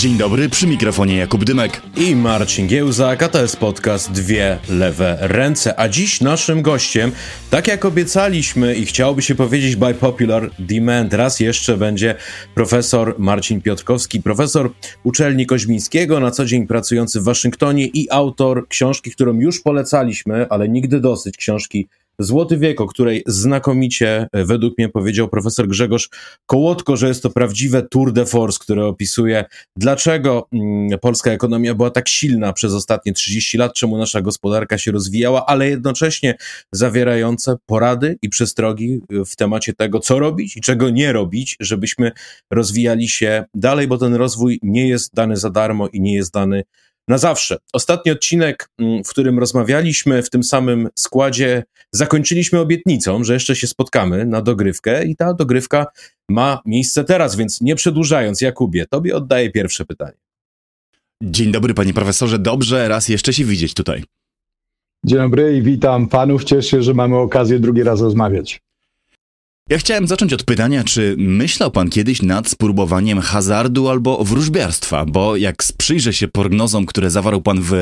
Dzień dobry, przy mikrofonie Jakub Dymek i Marcin Giełzak, a to jest podcast Dwie Lewe Ręce. A dziś naszym gościem, tak jak obiecaliśmy i chciałoby się powiedzieć by popular demand, raz jeszcze będzie profesor Marcin Piotrkowski, profesor Uczelni Koźmińskiego, na co dzień pracujący w Waszyngtonie i autor książki, którą już polecaliśmy, ale nigdy dosyć, książki Złoty wiek, o której znakomicie według mnie powiedział profesor Grzegorz Kołotko, że jest to prawdziwe tour de force, które opisuje, dlaczego polska ekonomia była tak silna przez ostatnie 30 lat, czemu nasza gospodarka się rozwijała, ale jednocześnie zawierające porady i przestrogi w temacie tego, co robić i czego nie robić, żebyśmy rozwijali się dalej, bo ten rozwój nie jest dany za darmo i nie jest dany na zawsze. Ostatni odcinek, w którym rozmawialiśmy w tym samym składzie, zakończyliśmy obietnicą, że jeszcze się spotkamy na dogrywkę i ta dogrywka ma miejsce teraz, więc nie przedłużając, Jakubie, tobie oddaję pierwsze pytanie. Dzień dobry, panie profesorze, dobrze raz jeszcze się widzieć tutaj. Dzień dobry i witam panów, cieszę się, że mamy okazję drugi raz rozmawiać. Ja chciałem zacząć od pytania, czy myślał pan kiedyś nad spróbowaniem hazardu albo wróżbiarstwa? Bo jak przyjrzę się prognozom, które zawarł pan w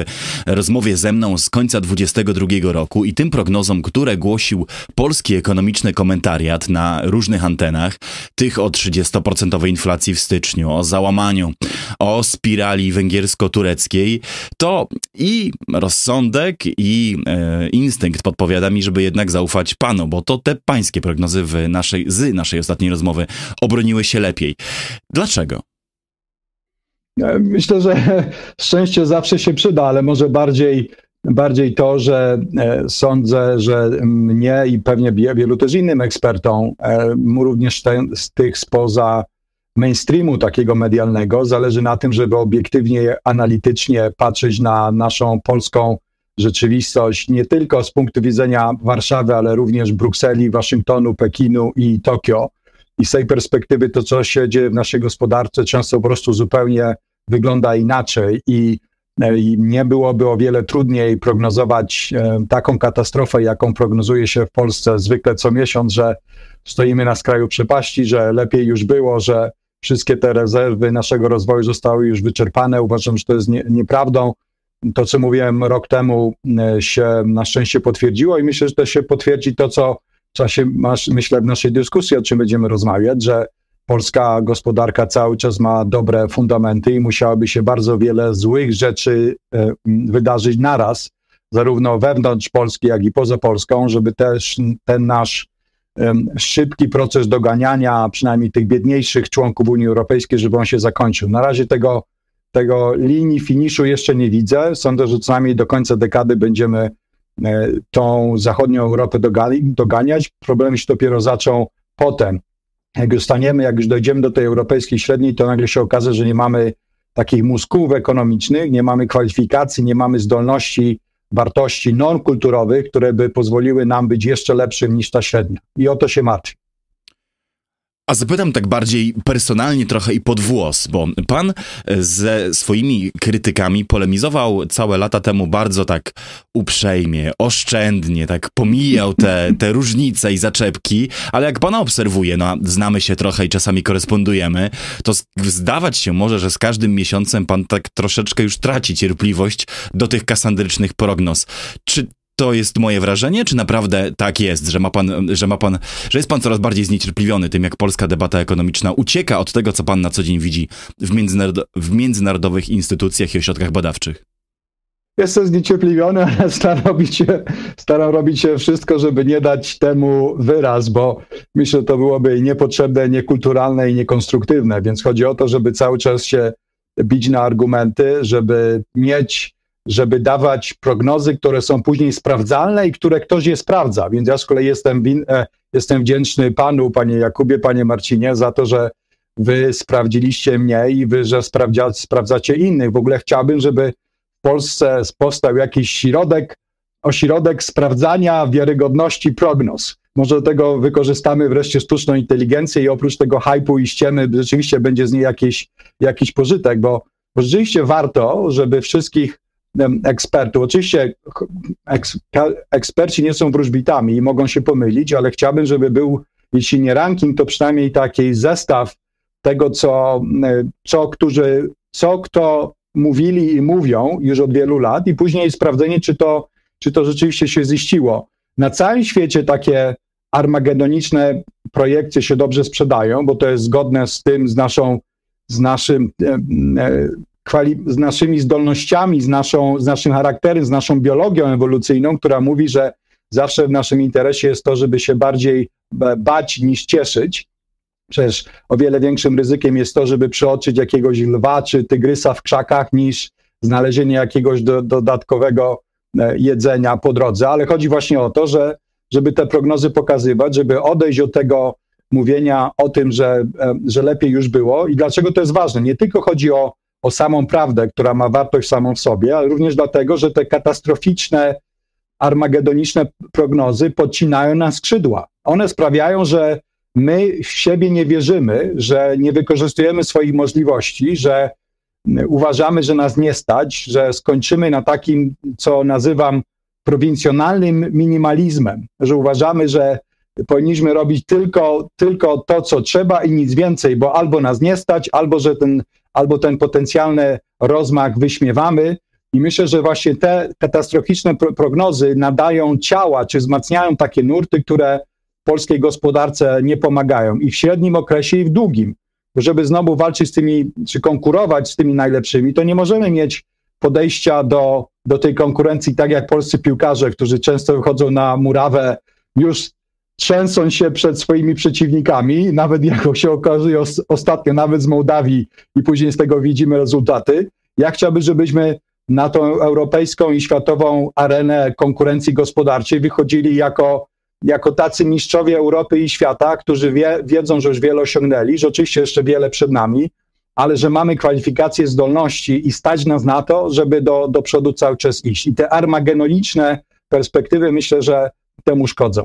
rozmowie ze mną z końca 2022 roku i tym prognozom, które głosił polski ekonomiczny komentariat na różnych antenach, tych o 30% inflacji w styczniu, o załamaniu, o spirali węgiersko-tureckiej, to i rozsądek, i instynkt podpowiada mi, żeby jednak zaufać panu, bo to te pańskie prognozy z naszej ostatniej rozmowy obroniły się lepiej. Dlaczego? Myślę, że szczęście zawsze się przyda, ale może bardziej to, że sądzę, że mnie i pewnie wielu też innym ekspertom, również tych spoza mainstreamu takiego medialnego, zależy na tym, żeby obiektywnie, analitycznie patrzeć na naszą polską rzeczywistość, nie tylko z punktu widzenia Warszawy, ale również Brukseli, Waszyngtonu, Pekinu i Tokio. I z tej perspektywy to, co się dzieje w naszej gospodarce, często po prostu zupełnie wygląda inaczej i nie byłoby o wiele trudniej prognozować taką katastrofę, jaką prognozuje się w Polsce zwykle co miesiąc, że stoimy na skraju przepaści, że lepiej już było, że wszystkie te rezerwy naszego rozwoju zostały już wyczerpane. Uważam, że to jest nieprawdą. To, co mówiłem rok temu, się na szczęście potwierdziło i myślę, że to się potwierdzi to, co w czasie, myślę, w naszej dyskusji, o czym będziemy rozmawiać, że polska gospodarka cały czas ma dobre fundamenty i musiałoby się bardzo wiele złych rzeczy wydarzyć naraz, zarówno wewnątrz Polski, jak i poza Polską, żeby też ten nasz szybki proces doganiania, przynajmniej tych biedniejszych członków Unii Europejskiej, żeby on się zakończył. Na razie tego linii finiszu jeszcze nie widzę. Sądzę, że co najmniej do końca dekady będziemy tą zachodnią Europę doganiać. Problemy się dopiero zaczną potem. Jak już dojdziemy do tej europejskiej średniej, to nagle się okaże, że nie mamy takich mózgów ekonomicznych, nie mamy kwalifikacji, nie mamy zdolności, wartości norm kulturowych, które by pozwoliły nam być jeszcze lepszym niż ta średnia. I o to się martwię. A zapytam tak bardziej personalnie trochę i pod włos, bo pan ze swoimi krytykami polemizował całe lata temu bardzo tak uprzejmie, oszczędnie, tak pomijał te różnice i zaczepki, ale jak pana obserwuję, znamy się trochę i czasami korespondujemy, to zdawać się może, że z każdym miesiącem pan tak troszeczkę już traci cierpliwość do tych kasandrycznych prognoz. Czy to jest moje wrażenie, czy naprawdę tak jest, że że jest pan coraz bardziej zniecierpliwiony tym, jak polska debata ekonomiczna ucieka od tego, co pan na co dzień widzi w międzynarodowych instytucjach i ośrodkach badawczych? Jestem zniecierpliwiony, ale staram robić się wszystko, żeby nie dać temu wyraz, bo myślę, że to byłoby niepotrzebne, niekulturalne i niekonstruktywne, więc chodzi o to, żeby cały czas się bić na argumenty, żeby dawać prognozy, które są później sprawdzalne i które ktoś je sprawdza. Więc ja z kolei jestem wdzięczny panu, panie Jakubie, panie Marcinie, za to, że wy sprawdziliście mnie i sprawdzacie innych. W ogóle chciałbym, żeby w Polsce powstał jakiś ośrodek sprawdzania wiarygodności prognoz. Może do tego wykorzystamy wreszcie sztuczną inteligencję i oprócz tego hype'u i ściemy rzeczywiście będzie z niej jakiś pożytek, bo rzeczywiście warto, żeby wszystkich ekspertów. Oczywiście eksperci nie są wróżbitami i mogą się pomylić, ale chciałbym, żeby był, jeśli nie ranking, to przynajmniej taki zestaw tego, co którzy co kto mówili i mówią już od wielu lat i później sprawdzenie, czy to rzeczywiście się ziściło. Na całym świecie takie armagedoniczne projekcje się dobrze sprzedają, bo to jest zgodne z tym, z naszymi zdolnościami, z naszym charakterem, z naszą biologią ewolucyjną, która mówi, że zawsze w naszym interesie jest to, żeby się bardziej bać niż cieszyć. Przecież o wiele większym ryzykiem jest to, żeby przeoczyć jakiegoś lwa czy tygrysa w krzakach, niż znalezienie jakiegoś dodatkowego jedzenia po drodze. Ale chodzi właśnie o to, żeby te prognozy pokazywać, żeby odejść od tego mówienia o tym, że lepiej już było. I dlaczego to jest ważne? Nie tylko chodzi o samą prawdę, która ma wartość samą w sobie, ale również dlatego, że te katastroficzne, armagedoniczne prognozy podcinają nam skrzydła. One sprawiają, że my w siebie nie wierzymy, że nie wykorzystujemy swoich możliwości, że uważamy, że nas nie stać, że skończymy na takim, co nazywam prowincjonalnym minimalizmem, że uważamy, że powinniśmy robić tylko to, co trzeba i nic więcej, bo albo nas nie stać, albo ten potencjalny rozmach wyśmiewamy. I myślę, że właśnie te katastroficzne prognozy nadają ciała, czy wzmacniają takie nurty, które polskiej gospodarce nie pomagają i w średnim okresie, i w długim. Żeby znowu walczyć z tymi, czy konkurować z tymi najlepszymi, to nie możemy mieć podejścia do tej konkurencji tak jak polscy piłkarze, którzy często wychodzą na murawę, już trzęsą się przed swoimi przeciwnikami, nawet jak się okazuje ostatnio, nawet z Mołdawii, i później z tego widzimy rezultaty. Ja chciałbym, żebyśmy na tą europejską i światową arenę konkurencji gospodarczej wychodzili jako tacy mistrzowie Europy i świata, którzy wiedzą, że już wiele osiągnęli, że oczywiście jeszcze wiele przed nami, ale że mamy kwalifikacje, zdolności i stać nas na to, żeby do przodu cały czas iść. I te armagedoniczne perspektywy, myślę, że temu szkodzą.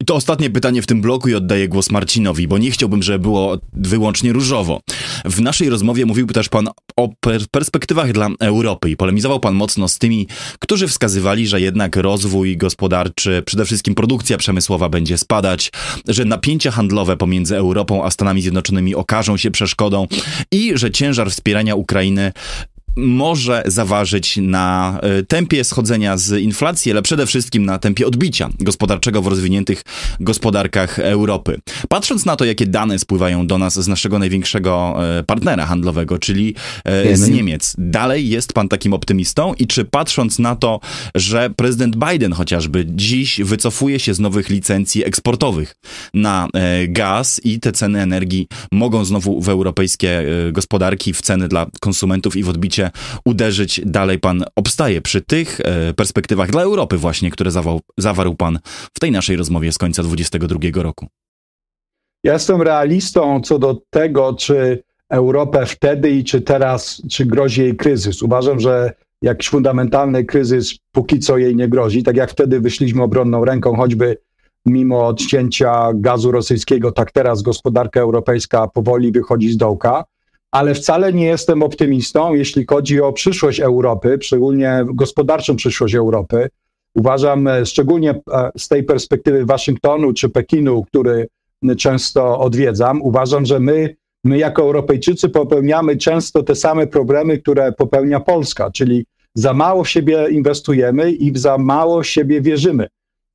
I to ostatnie pytanie w tym bloku i oddaję głos Marcinowi, bo nie chciałbym, żeby było wyłącznie różowo. W naszej rozmowie mówił też pan o perspektywach dla Europy i polemizował pan mocno z tymi, którzy wskazywali, że jednak rozwój gospodarczy, przede wszystkim produkcja przemysłowa będzie spadać, że napięcia handlowe pomiędzy Europą a Stanami Zjednoczonymi okażą się przeszkodą i że ciężar wspierania Ukrainy może zaważyć na tempie schodzenia z inflacji, ale przede wszystkim na tempie odbicia gospodarczego w rozwiniętych gospodarkach Europy. Patrząc na to, jakie dane spływają do nas z naszego największego partnera handlowego, czyli z Niemiec, dalej jest pan takim optymistą? I czy patrząc na to, że prezydent Biden chociażby dziś wycofuje się z nowych licencji eksportowych na gaz i te ceny energii mogą znowu w europejskie gospodarki, w ceny dla konsumentów i w odbicie uderzyć, dalej pan obstaje przy tych perspektywach dla Europy właśnie, które zawarł pan w tej naszej rozmowie z końca 2022 roku? Ja jestem realistą co do tego, czy Europę wtedy i czy teraz, czy grozi jej kryzys. Uważam, że jakiś fundamentalny kryzys póki co jej nie grozi. Tak jak wtedy wyszliśmy obronną ręką, choćby mimo odcięcia gazu rosyjskiego, tak teraz gospodarka europejska powoli wychodzi z dołka. Ale wcale nie jestem optymistą, jeśli chodzi o przyszłość Europy, szczególnie gospodarczą przyszłość Europy. Uważam, szczególnie z tej perspektywy Waszyngtonu czy Pekinu, który często odwiedzam, uważam, że my jako Europejczycy popełniamy często te same problemy, które popełnia Polska, czyli za mało w siebie inwestujemy i w za mało w siebie wierzymy.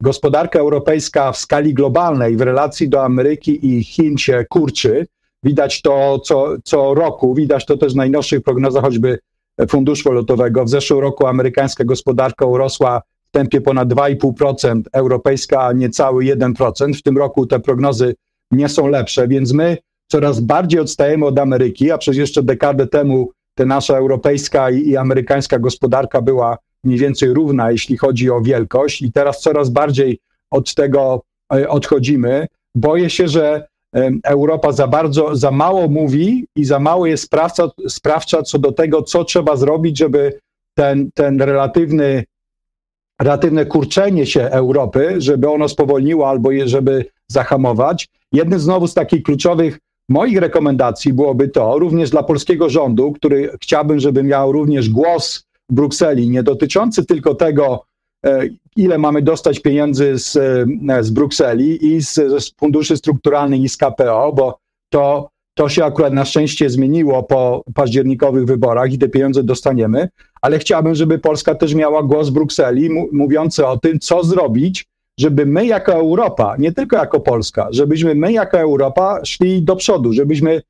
Gospodarka europejska w skali globalnej w relacji do Ameryki i Chin się kurczy. Widać to co roku, widać to też w najnowszych prognozach choćby Funduszu Walutowego. W zeszłym roku amerykańska gospodarka urosła w tempie ponad 2,5%, europejska niecały 1%. W tym roku te prognozy nie są lepsze, więc my coraz bardziej odstajemy od Ameryki, a przecież jeszcze dekadę temu ta nasza europejska i amerykańska gospodarka była mniej więcej równa, jeśli chodzi o wielkość, i teraz coraz bardziej od tego odchodzimy. Boję się, że Europa za mało mówi i za mało jest sprawcza co do tego, co trzeba zrobić, żeby ten relatywne kurczenie się Europy, żeby ono spowolniło albo żeby zahamować. Jednym znowu z takich kluczowych moich rekomendacji byłoby to, również dla polskiego rządu, który chciałbym, żeby miał również głos w Brukseli, nie dotyczący tylko tego, ile mamy dostać pieniędzy z Brukseli i z funduszy strukturalnych i z KPO, bo to To się akurat na szczęście zmieniło po październikowych wyborach i te pieniądze dostaniemy, ale chciałbym, żeby Polska też miała głos w Brukseli mówiący o tym, co zrobić, żeby my jako Europa, nie tylko jako Polska, żebyśmy my jako Europa szli do przodu, żebyśmy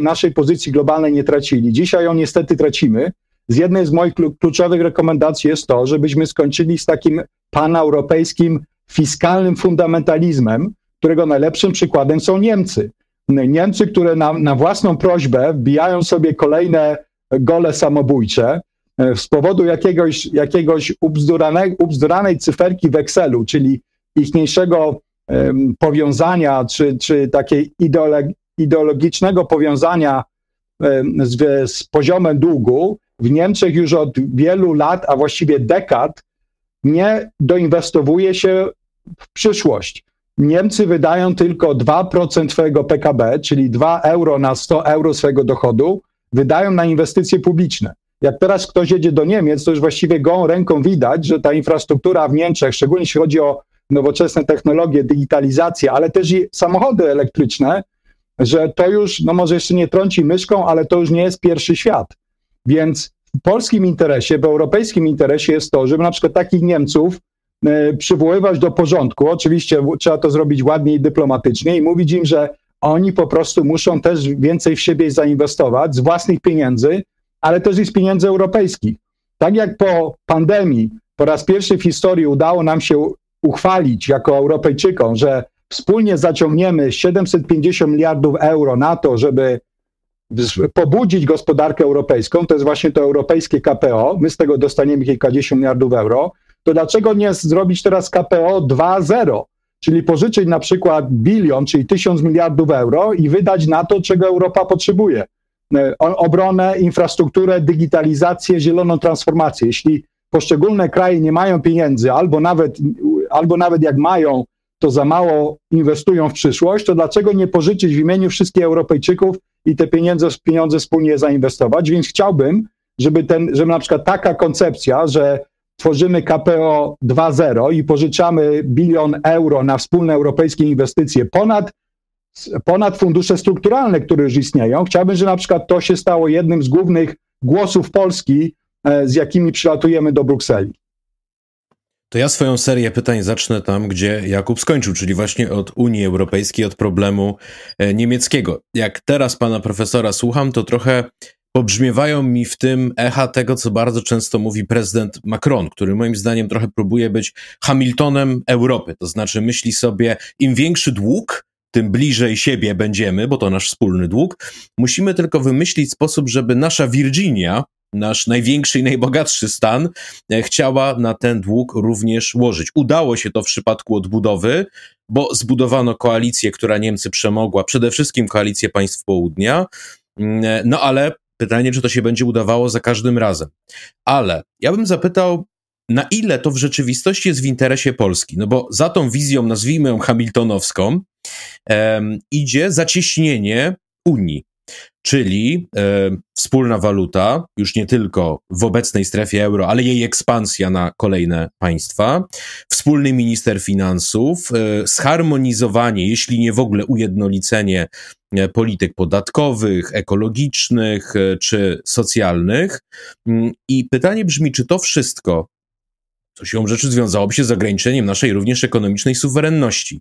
naszej pozycji globalnej nie tracili. Dzisiaj ją niestety tracimy. Z jednej z moich kluczowych rekomendacji jest to, żebyśmy skończyli z takim paneuropejskim fiskalnym fundamentalizmem, którego najlepszym przykładem są Niemcy. Niemcy, które na własną prośbę wbijają sobie kolejne gole samobójcze z powodu jakiegoś ubzduranej cyferki w Excelu, czyli ich mniejszego powiązania, czy takiej ideologicznego powiązania z poziomem długu. W Niemczech już od wielu lat, a właściwie dekad, nie doinwestowuje się w przyszłość. Niemcy wydają tylko 2% swojego PKB, czyli 2 € na 100 euro swojego dochodu, wydają na inwestycje publiczne. Jak teraz ktoś jedzie do Niemiec, to już właściwie gołą ręką widać, że ta infrastruktura w Niemczech, szczególnie jeśli chodzi o nowoczesne technologie, digitalizację, ale też i samochody elektryczne, że to już, no może jeszcze nie trąci myszką, ale to już nie jest pierwszy świat. Więc w polskim interesie, w europejskim interesie jest to, żeby na przykład takich Niemców przywoływać do porządku. Oczywiście trzeba to zrobić ładnie i dyplomatycznie i mówić im, że oni po prostu muszą też więcej w siebie zainwestować z własnych pieniędzy, ale też i z pieniędzy europejskich. Tak jak po pandemii po raz pierwszy w historii udało nam się uchwalić jako Europejczykom, że wspólnie zaciągniemy 750 miliardów euro na to, żeby pobudzić gospodarkę europejską, to jest właśnie to europejskie KPO, my z tego dostaniemy kilkadziesiąt miliardów euro, to dlaczego nie zrobić teraz KPO 2.0, czyli pożyczyć na przykład 1 bilion, czyli 1000 miliardów euro i wydać na to, czego Europa potrzebuje. Obronę, infrastrukturę, digitalizację, zieloną transformację. Jeśli poszczególne kraje nie mają pieniędzy, albo nawet jak mają, to za mało inwestują w przyszłość, to dlaczego nie pożyczyć w imieniu wszystkich Europejczyków i te pieniądze wspólnie zainwestować? Więc chciałbym, żeby na przykład taka koncepcja, że tworzymy KPO 2.0 i pożyczamy 1 bilion euro na wspólne europejskie inwestycje ponad fundusze strukturalne, które już istnieją. Chciałbym, żeby na przykład to się stało jednym z głównych głosów Polski, z jakimi przylatujemy do Brukseli. To ja swoją serię pytań zacznę tam, gdzie Jakub skończył, czyli właśnie od Unii Europejskiej, od problemu niemieckiego. Jak teraz pana profesora słucham, to trochę pobrzmiewają mi w tym echa tego, co bardzo często mówi prezydent Macron, który moim zdaniem trochę próbuje być Hamiltonem Europy. To znaczy myśli sobie, im większy dług, tym bliżej siebie będziemy, bo to nasz wspólny dług. Musimy tylko wymyślić sposób, żeby nasza Virginia, nasz największy i najbogatszy stan, chciała na ten dług również łożyć. Udało się to w przypadku odbudowy, bo zbudowano koalicję, która Niemcy przemogła, przede wszystkim koalicję państw południa, no ale pytanie, czy to się będzie udawało za każdym razem. Ale ja bym zapytał, na ile to w rzeczywistości jest w interesie Polski? No bo za tą wizją, nazwijmy ją hamiltonowską, idzie zacieśnienie Unii, czyli wspólna waluta, już nie tylko w obecnej strefie euro, ale jej ekspansja na kolejne państwa, wspólny minister finansów, zharmonizowanie, jeśli nie w ogóle ujednolicenie polityk podatkowych, ekologicznych czy socjalnych. I pytanie brzmi, czy to wszystko, co się rzeczy związałoby się z ograniczeniem naszej również ekonomicznej suwerenności,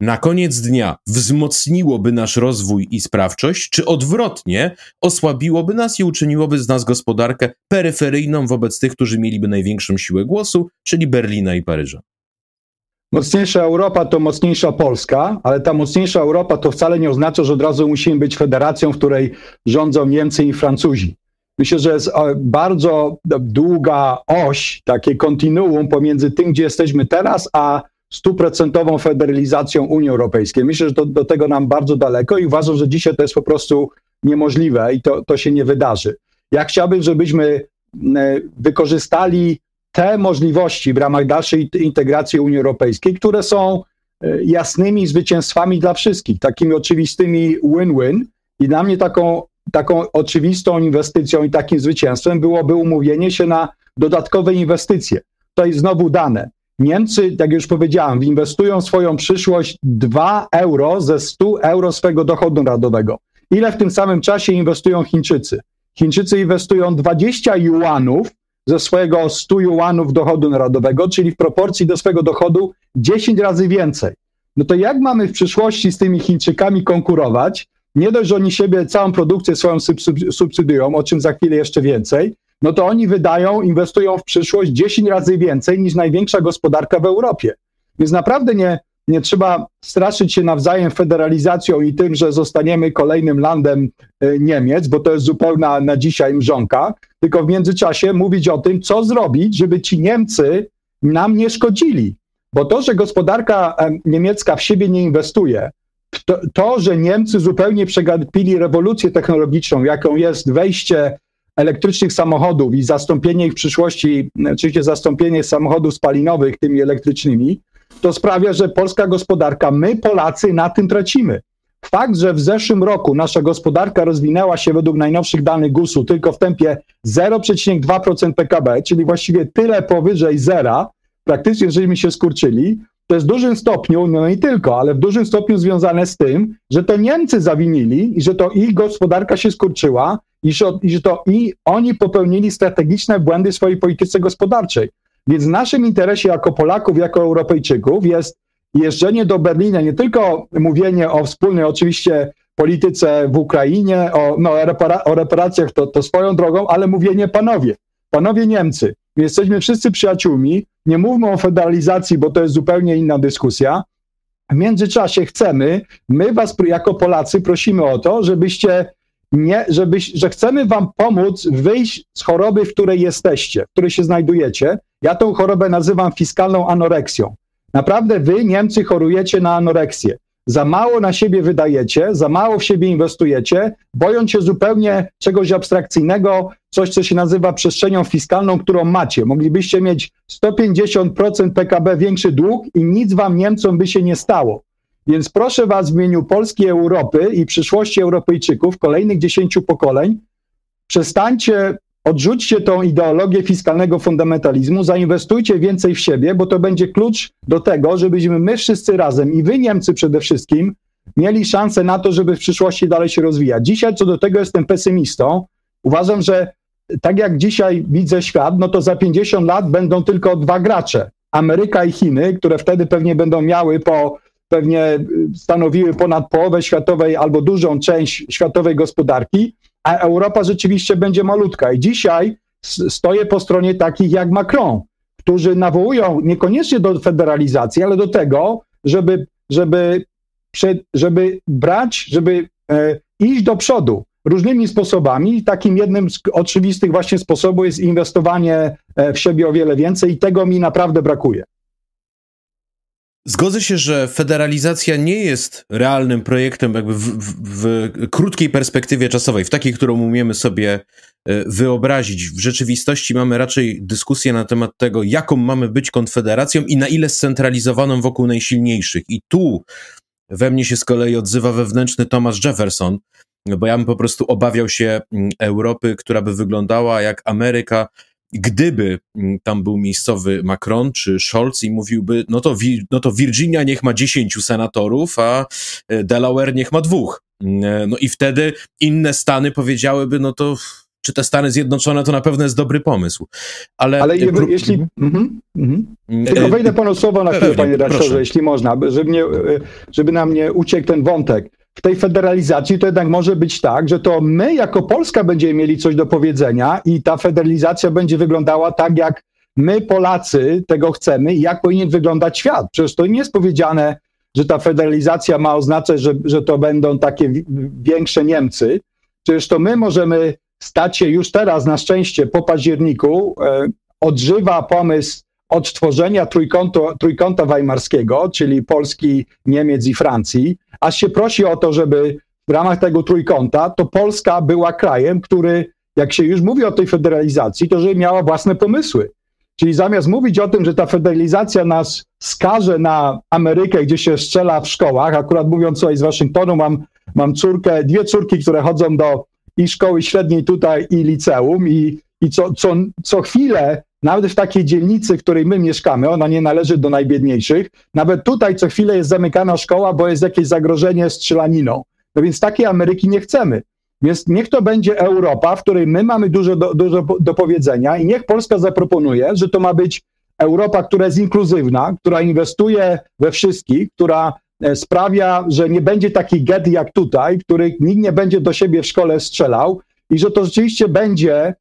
na koniec dnia wzmocniłoby nasz rozwój i sprawczość, czy odwrotnie osłabiłoby nas i uczyniłoby z nas gospodarkę peryferyjną wobec tych, którzy mieliby największą siłę głosu, czyli Berlina i Paryża? Mocniejsza Europa to mocniejsza Polska, ale ta mocniejsza Europa to wcale nie oznacza, że od razu musimy być federacją, w której rządzą Niemcy i Francuzi. Myślę, że jest bardzo długa oś, takie kontinuum pomiędzy tym, gdzie jesteśmy teraz, a 100% federalizacją Unii Europejskiej. Myślę, że do tego nam bardzo daleko i uważam, że dzisiaj to jest po prostu niemożliwe i to się nie wydarzy. Ja chciałbym, żebyśmy wykorzystali te możliwości w ramach dalszej integracji Unii Europejskiej, które są jasnymi zwycięstwami dla wszystkich, takimi oczywistymi win-win i dla mnie taką oczywistą inwestycją i takim zwycięstwem byłoby umówienie się na dodatkowe inwestycje. To jest znowu dane. Niemcy, jak już powiedziałem, inwestują w swoją przyszłość 2 € ze 100 € swego dochodu narodowego. Ile w tym samym czasie inwestują Chińczycy? Chińczycy inwestują 20 juanów ze swojego 100 juanów dochodu narodowego, czyli w proporcji do swojego dochodu 10 razy więcej. No to jak mamy w przyszłości z tymi Chińczykami konkurować? Nie dość, że oni siebie całą produkcję swoją subsydiują, o czym za chwilę jeszcze więcej, no to oni wydają, inwestują w przyszłość 10 razy więcej niż największa gospodarka w Europie. Więc naprawdę nie trzeba straszyć się nawzajem federalizacją i tym, że zostaniemy kolejnym landem Niemiec, bo to jest zupełna na dzisiaj mrzonka, tylko w międzyczasie mówić o tym, co zrobić, żeby ci Niemcy nam nie szkodzili. Bo to, że gospodarka niemiecka w siebie nie inwestuje, to, że Niemcy zupełnie przegapili rewolucję technologiczną, jaką jest wejście elektrycznych samochodów i zastąpienie ich w przyszłości, oczywiście zastąpienie samochodów spalinowych tymi elektrycznymi, to sprawia, że polska gospodarka, my Polacy na tym tracimy. Fakt, że w zeszłym roku nasza gospodarka rozwinęła się według najnowszych danych GUS-u tylko w tempie 0,2% PKB, czyli właściwie tyle powyżej zera, praktycznie żeśmy się skurczyli, to jest w dużym stopniu, no i tylko, ale w dużym stopniu związane z tym, że to Niemcy zawinili i że to ich gospodarka się skurczyła i że to i oni popełnili strategiczne błędy w swojej polityce gospodarczej. Więc w naszym interesie jako Polaków, jako Europejczyków jest jeżdżenie do Berlina, nie tylko mówienie o wspólnej oczywiście polityce w Ukrainie, o reparacjach to swoją drogą, ale mówienie panowie Niemcy. Jesteśmy wszyscy przyjaciółmi, nie mówmy o federalizacji, bo to jest zupełnie inna dyskusja. W międzyczasie chcemy, my was jako Polacy prosimy o to, że chcemy wam pomóc wyjść z choroby, w której jesteście, w której się znajdujecie. Ja tą chorobę nazywam fiskalną anoreksją. Naprawdę wy, Niemcy, chorujecie na anoreksję. Za mało na siebie wydajecie, za mało w siebie inwestujecie, bojąc się zupełnie czegoś abstrakcyjnego, coś, co się nazywa przestrzenią fiskalną, którą macie. Moglibyście mieć 150% PKB większy dług i nic wam, Niemcom, by się nie stało. Więc proszę was w imieniu Polski, Europy i przyszłości Europejczyków, kolejnych 10 pokoleń, przestańcie, odrzućcie tą ideologię fiskalnego fundamentalizmu, zainwestujcie więcej w siebie, bo to będzie klucz do tego, żebyśmy my wszyscy razem i wy, Niemcy przede wszystkim, mieli szansę na to, żeby w przyszłości dalej się rozwijać. Dzisiaj co do tego jestem pesymistą. Uważam, że tak jak dzisiaj widzę świat, no to za 50 lat będą tylko dwa gracze. Ameryka i Chiny, które wtedy pewnie będą miały pewnie stanowiły ponad połowę światowej albo dużą część światowej gospodarki, a Europa rzeczywiście będzie malutka. I dzisiaj stoję po stronie takich jak Macron, którzy nawołują niekoniecznie do federalizacji, ale do tego, żeby iść do przodu różnymi sposobami. Takim jednym z oczywistych właśnie sposobów jest inwestowanie w siebie o wiele więcej i tego mi naprawdę brakuje. Zgodzę się, że federalizacja nie jest realnym projektem jakby w krótkiej perspektywie czasowej, w takiej, którą umiemy sobie wyobrazić. W rzeczywistości mamy raczej dyskusję na temat tego, jaką mamy być konfederacją i na ile scentralizowaną wokół najsilniejszych. I tu we mnie się z kolei odzywa wewnętrzny Thomas Jefferson, bo ja bym po prostu obawiał się Europy, która by wyglądała jak Ameryka, gdyby tam był miejscowy Macron czy Scholz i mówiłby, no to Virginia niech ma 10 senatorów, a Delaware niech ma 2. No i wtedy inne stany powiedziałyby, no to czy te Stany Zjednoczone to na pewno jest dobry pomysł. Ale jeśli... Tylko wejdę panu słowo na chwilę, panie redaktorze, jeśli można, żeby nam nie uciekł ten wątek. W tej federalizacji to jednak może być tak, że to my jako Polska będziemy mieli coś do powiedzenia i ta federalizacja będzie wyglądała tak, jak my Polacy tego chcemy i jak powinien wyglądać świat. Przecież to nie jest powiedziane, że ta federalizacja ma oznaczać, że to będą takie większe Niemcy. Przecież to my możemy stać się już teraz, na szczęście, po październiku, odżywa pomysł odtworzenia trójkąta weimarskiego, czyli Polski, Niemiec i Francji, aż się prosi o to, żeby w ramach tego trójkąta to Polska była krajem, który, jak się już mówi o tej federalizacji, to żeby miała własne pomysły. Czyli zamiast mówić o tym, że ta federalizacja nas skaże na Amerykę, gdzie się strzela w szkołach, akurat mówiąc tutaj z Waszyngtonu, mam córkę, dwie córki, które chodzą do i szkoły średniej tutaj i liceum i co chwilę, nawet w takiej dzielnicy, w której my mieszkamy, ona nie należy do najbiedniejszych, nawet tutaj co chwilę jest zamykana szkoła, bo jest jakieś zagrożenie strzelaniną. No więc takiej Ameryki nie chcemy. Więc niech to będzie Europa, w której my mamy dużo do powiedzenia i niech Polska zaproponuje, że to ma być Europa, która jest inkluzywna, która inwestuje we wszystkich, która sprawia, że nie będzie takich get jak tutaj, których nikt nie będzie do siebie w szkole strzelał i że to rzeczywiście będzie,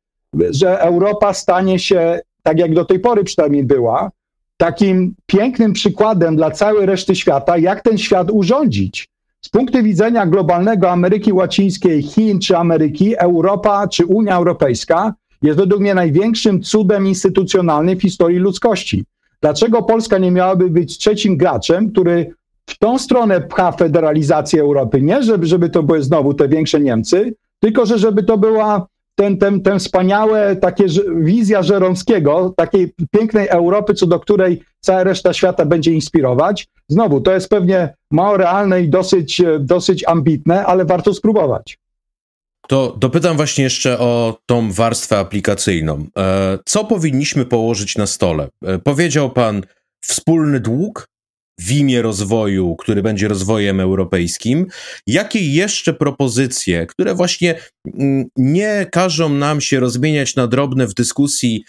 że Europa stanie się, tak jak do tej pory przynajmniej była, takim pięknym przykładem dla całej reszty świata, jak ten świat urządzić. Z punktu widzenia globalnego Ameryki Łacińskiej, Chin czy Ameryki, Europa czy Unia Europejska jest według mnie największym cudem instytucjonalnym w historii ludzkości. Dlaczego Polska nie miałaby być trzecim graczem, który w tą stronę pcha federalizację Europy? Nie żeby to były znowu te większe Niemcy, tylko że żeby to była ten wspaniałe takie wizja Żeromskiego, takiej pięknej Europy, co do której cała reszta świata będzie inspirować. Znowu, to jest pewnie mało realne i dosyć ambitne, ale warto spróbować. To dopytam właśnie jeszcze o tą warstwę aplikacyjną. Co powinniśmy położyć na stole? Powiedział pan wspólny dług w imię rozwoju, który będzie rozwojem europejskim. Jakie jeszcze propozycje, które właśnie nie każą nam się rozmieniać na drobne w dyskusji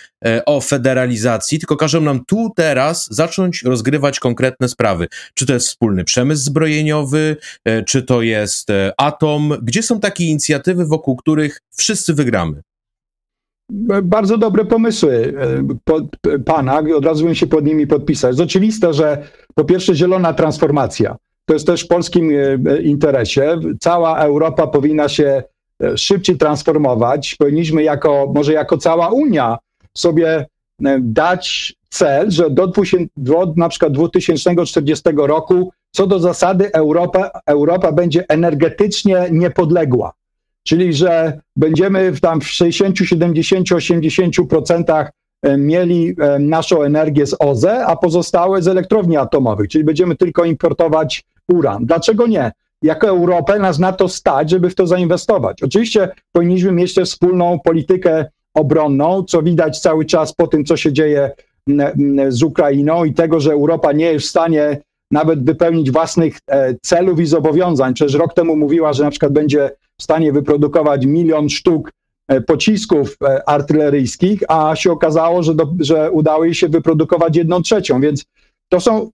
o federalizacji, tylko każą nam tu, teraz zacząć rozgrywać konkretne sprawy? Czy to jest wspólny przemysł zbrojeniowy, czy to jest atom? Gdzie są takie inicjatywy, wokół których wszyscy wygramy? Bardzo dobre pomysły pana, od razu bym się pod nimi podpisał. Jest oczywiste, że po pierwsze zielona transformacja. To jest też w polskim interesie. Cała Europa powinna się szybciej transformować. Powinniśmy może jako cała Unia sobie dać cel, że do na przykład 2040 roku co do zasady Europa będzie energetycznie niepodległa. Czyli że będziemy tam w 60, 70, 80% mieli naszą energię z OZE, a pozostałe z elektrowni atomowych, czyli będziemy tylko importować uran. Dlaczego nie? Jako Europę nas na to stać, żeby w to zainwestować. Oczywiście powinniśmy mieć też wspólną politykę obronną, co widać cały czas po tym, co się dzieje z Ukrainą i tego, że Europa nie jest w stanie nawet wypełnić własnych celów i zobowiązań. Przecież rok temu mówiła, że na przykład będzie w stanie wyprodukować 1 milion sztuk pocisków artyleryjskich, a się okazało, że udało jej się wyprodukować 1/3. Więc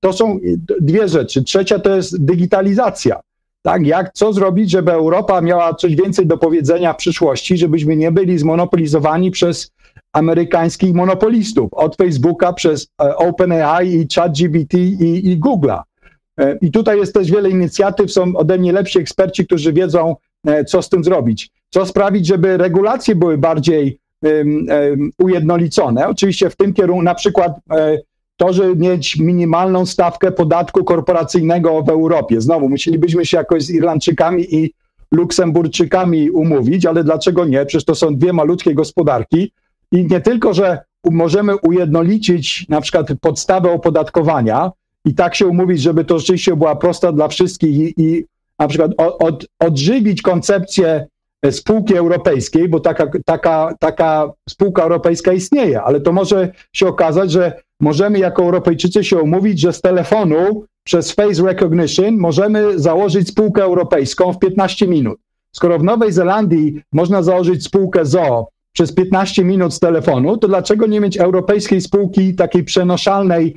to są dwie rzeczy. Trzecia to jest digitalizacja. Tak? Co zrobić, żeby Europa miała coś więcej do powiedzenia w przyszłości, żebyśmy nie byli zmonopolizowani przez amerykańskich monopolistów, od Facebooka przez OpenAI i ChatGPT i Google'a. I tutaj jest też wiele inicjatyw, są ode mnie lepsi eksperci, którzy wiedzą, co z tym zrobić. Co sprawić, żeby regulacje były bardziej ujednolicone. Oczywiście w tym kierunku, na przykład to, żeby mieć minimalną stawkę podatku korporacyjnego w Europie. Znowu, musielibyśmy się jakoś z Irlandczykami i Luksemburczykami umówić, ale dlaczego nie? Przecież to są dwie malutkie gospodarki i nie tylko, że możemy ujednolicić na przykład podstawę opodatkowania i tak się umówić, żeby to rzeczywiście była prosta dla wszystkich i na przykład odżywić koncepcję spółki europejskiej, bo taka spółka europejska istnieje, ale to może się okazać, że możemy jako Europejczycy się umówić, że z telefonu przez face recognition możemy założyć spółkę europejską w 15 minut. Skoro w Nowej Zelandii można założyć spółkę ZOO przez 15 minut z telefonu, to dlaczego nie mieć europejskiej spółki takiej przenoszalnej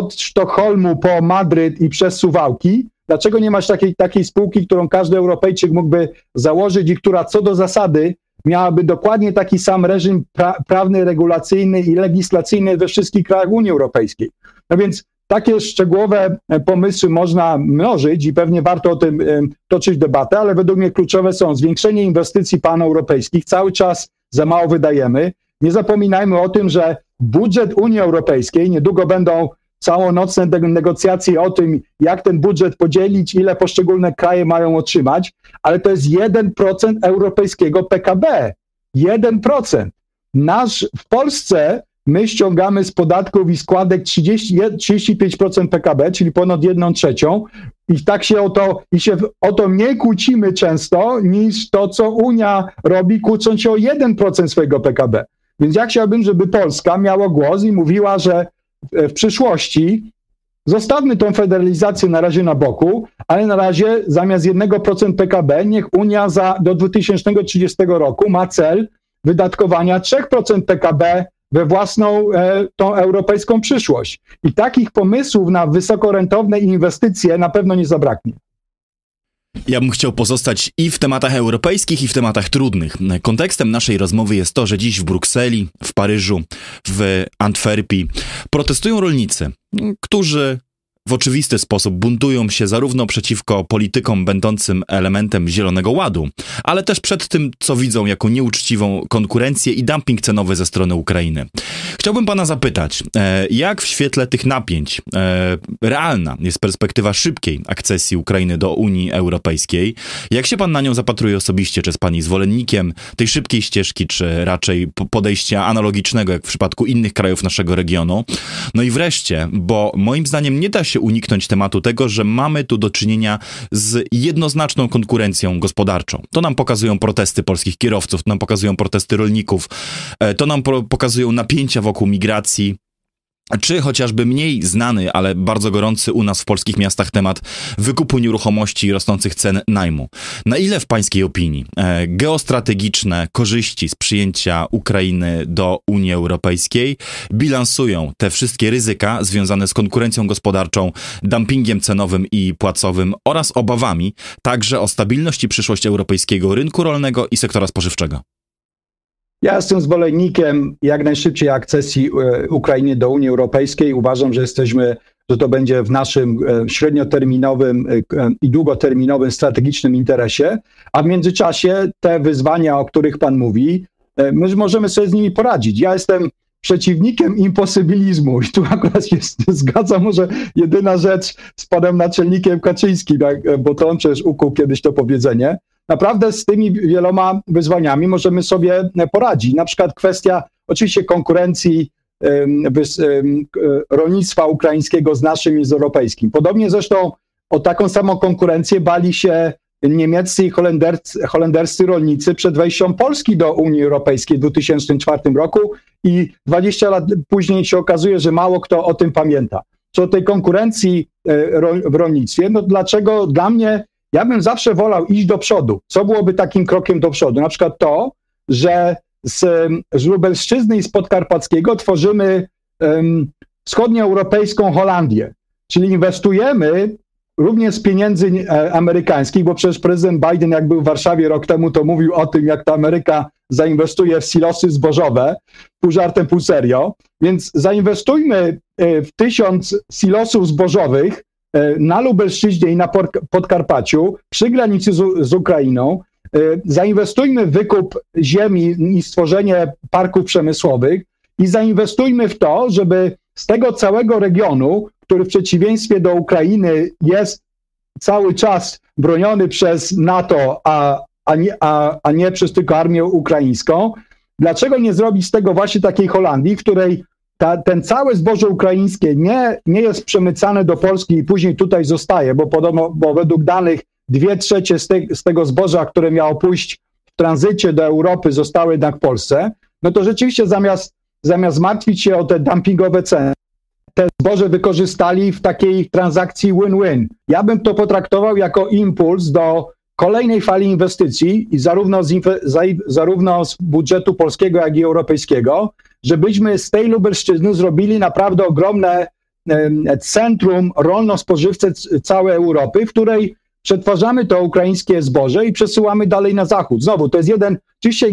od Sztokholmu po Madryt i przez Suwałki? Dlaczego nie masz takiej spółki, którą każdy Europejczyk mógłby założyć i która co do zasady miałaby dokładnie taki sam reżim prawny, regulacyjny i legislacyjny we wszystkich krajach Unii Europejskiej? No więc takie szczegółowe pomysły można mnożyć i pewnie warto o tym toczyć debatę, ale według mnie kluczowe są zwiększenie inwestycji paneuropejskich. Cały czas za mało wydajemy. Nie zapominajmy o tym, że budżet Unii Europejskiej, niedługo będą całonocne negocjacje o tym, jak ten budżet podzielić, ile poszczególne kraje mają otrzymać, ale to jest 1% europejskiego PKB. 1%. W Polsce my ściągamy z podatków i składek 35% PKB, czyli ponad 1/3 i tak się o to mniej kłócimy często niż to, co Unia robi, kłócąc się o 1% swojego PKB. Więc ja chciałbym, żeby Polska miała głos i mówiła, że w przyszłości zostawmy tą federalizację na razie na boku, ale na razie zamiast 1% PKB niech Unia do 2030 roku ma cel wydatkowania 3% PKB we własną tą europejską przyszłość. I takich pomysłów na wysokorentowne inwestycje na pewno nie zabraknie. Ja bym chciał pozostać i w tematach europejskich, i w tematach trudnych. Kontekstem naszej rozmowy jest to, że dziś w Brukseli, w Paryżu, w Antwerpii protestują rolnicy, którzy w oczywisty sposób buntują się zarówno przeciwko politykom będącym elementem Zielonego Ładu, ale też przed tym, co widzą jako nieuczciwą konkurencję i dumping cenowy ze strony Ukrainy. Chciałbym pana zapytać, jak w świetle tych napięć realna jest perspektywa szybkiej akcesji Ukrainy do Unii Europejskiej? Jak się pan na nią zapatruje osobiście? Czy jest pani zwolennikiem tej szybkiej ścieżki, czy raczej podejścia analogicznego, jak w przypadku innych krajów naszego regionu? No i wreszcie, bo moim zdaniem nie da się uniknąć tematu tego, że mamy tu do czynienia z jednoznaczną konkurencją gospodarczą. To nam pokazują protesty polskich kierowców, to nam pokazują protesty rolników, to nam pokazują napięcia wokół migracji, czy chociażby mniej znany, ale bardzo gorący u nas w polskich miastach temat wykupu nieruchomości i rosnących cen najmu. Na ile w pańskiej opinii geostrategiczne korzyści z przyjęcia Ukrainy do Unii Europejskiej bilansują te wszystkie ryzyka związane z konkurencją gospodarczą, dumpingiem cenowym i płacowym oraz obawami także o stabilność i przyszłość europejskiego rynku rolnego i sektora spożywczego? Ja jestem zwolennikiem jak najszybciej akcesji Ukrainy do Unii Europejskiej. Uważam, że to będzie w naszym średnioterminowym i długoterminowym strategicznym interesie, a w międzyczasie te wyzwania, o których pan mówi, my możemy sobie z nimi poradzić. Ja jestem przeciwnikiem imposybilizmu i tu akurat się zgadzam, może jedyna rzecz z panem naczelnikiem Kaczyńskim, bo to on przecież ukuł kiedyś to powiedzenie. Naprawdę z tymi wieloma wyzwaniami możemy sobie poradzić. Na przykład kwestia oczywiście konkurencji rolnictwa ukraińskiego z naszym i z europejskim. Podobnie zresztą o taką samą konkurencję bali się niemieccy i holenderscy rolnicy przed wejściem Polski do Unii Europejskiej w 2004 roku i 20 lat później się okazuje, że mało kto o tym pamięta. Co do tej konkurencji w rolnictwie, no dlaczego dla mnie... Ja bym zawsze wolał iść do przodu. Co byłoby takim krokiem do przodu? Na przykład to, że z Lubelszczyzny i z Podkarpackiego tworzymy wschodnioeuropejską Holandię. Czyli inwestujemy również z pieniędzy amerykańskich, bo przecież prezydent Biden, jak był w Warszawie rok temu, to mówił o tym, jak ta Ameryka zainwestuje w silosy zbożowe, pół żartem, pół serio. Więc zainwestujmy w 1000 silosów zbożowych na Lubelszczyźnie i na Podkarpaciu, przy granicy z Ukrainą. Zainwestujmy w wykup ziemi i stworzenie parków przemysłowych i zainwestujmy w to, żeby z tego całego regionu, który w przeciwieństwie do Ukrainy jest cały czas broniony przez NATO, a nie przez tylko armię ukraińską, dlaczego nie zrobić z tego właśnie takiej Holandii, w której ten całe zboże ukraińskie nie jest przemycane do Polski i później tutaj zostaje, bo podobno, bo według danych 2/3 z tego zboża, które miało pójść w tranzycie do Europy, zostały jednak w Polsce, no to rzeczywiście zamiast martwić się o te dumpingowe ceny, te zboże wykorzystali w takiej transakcji win-win. Ja bym to potraktował jako impuls do kolejnej fali inwestycji i zarówno z budżetu polskiego, jak i europejskiego, żebyśmy z tej Lubelszczyzny zrobili naprawdę ogromne centrum rolno-spożywcze całej Europy, w której przetwarzamy to ukraińskie zboże i przesyłamy dalej na zachód. Znowu, to jest oczywiście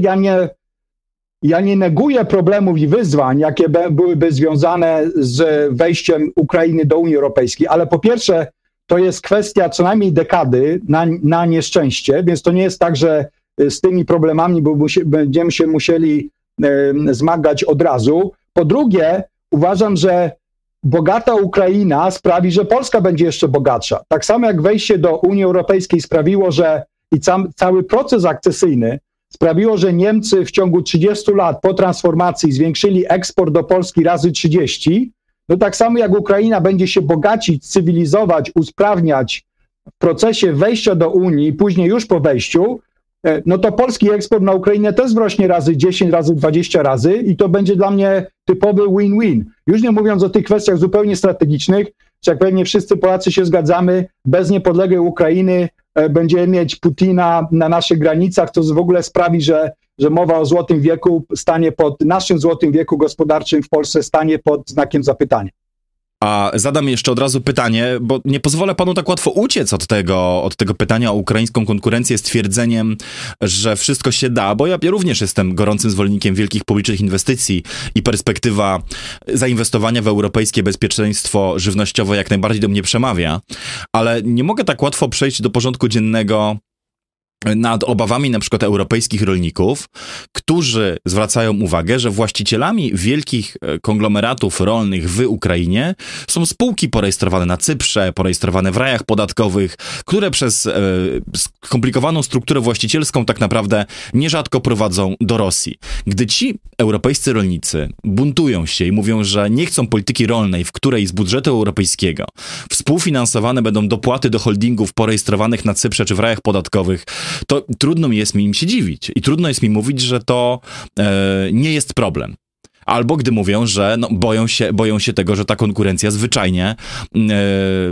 ja nie neguję problemów i wyzwań, jakie byłyby związane z wejściem Ukrainy do Unii Europejskiej, ale po pierwsze to jest kwestia co najmniej dekady na nieszczęście, więc to nie jest tak, że z tymi problemami będziemy się musieli zmagać od razu. Po drugie, uważam, że bogata Ukraina sprawi, że Polska będzie jeszcze bogatsza. Tak samo jak wejście do Unii Europejskiej sprawiło, że cały proces akcesyjny sprawiło, że Niemcy w ciągu 30 lat po transformacji zwiększyli eksport do Polski razy 30, no tak samo jak Ukraina będzie się bogacić, cywilizować, usprawniać w procesie wejścia do Unii, później już po wejściu, no to polski eksport na Ukrainę też wzrośnie razy 10, razy 20 razy i to będzie dla mnie typowy win-win. Już nie mówiąc o tych kwestiach zupełnie strategicznych, że jak pewnie wszyscy Polacy się zgadzamy, bez niepodległej Ukrainy będziemy mieć Putina na naszych granicach, to w ogóle sprawi, że mowa o złotym wieku stanie pod, naszym złotym wieku gospodarczym w Polsce stanie pod znakiem zapytania. A zadam jeszcze od razu pytanie, bo nie pozwolę panu tak łatwo uciec od tego pytania o ukraińską konkurencję stwierdzeniem, że wszystko się da, bo ja również jestem gorącym zwolennikiem wielkich publicznych inwestycji i perspektywa zainwestowania w europejskie bezpieczeństwo żywnościowe jak najbardziej do mnie przemawia, ale nie mogę tak łatwo przejść do porządku dziennego nad obawami na przykład europejskich rolników, którzy zwracają uwagę, że właścicielami wielkich konglomeratów rolnych w Ukrainie są spółki porejestrowane na Cyprze, porejestrowane w rajach podatkowych, które przez skomplikowaną strukturę właścicielską tak naprawdę nierzadko prowadzą do Rosji. Gdy ci europejscy rolnicy buntują się i mówią, że nie chcą polityki rolnej, w której z budżetu europejskiego współfinansowane będą dopłaty do holdingów porejestrowanych na Cyprze czy w rajach podatkowych, to trudno mi jest im się dziwić i trudno jest mi mówić, że to nie jest problem. Albo gdy mówią, że no, boją się tego, że ta konkurencja zwyczajnie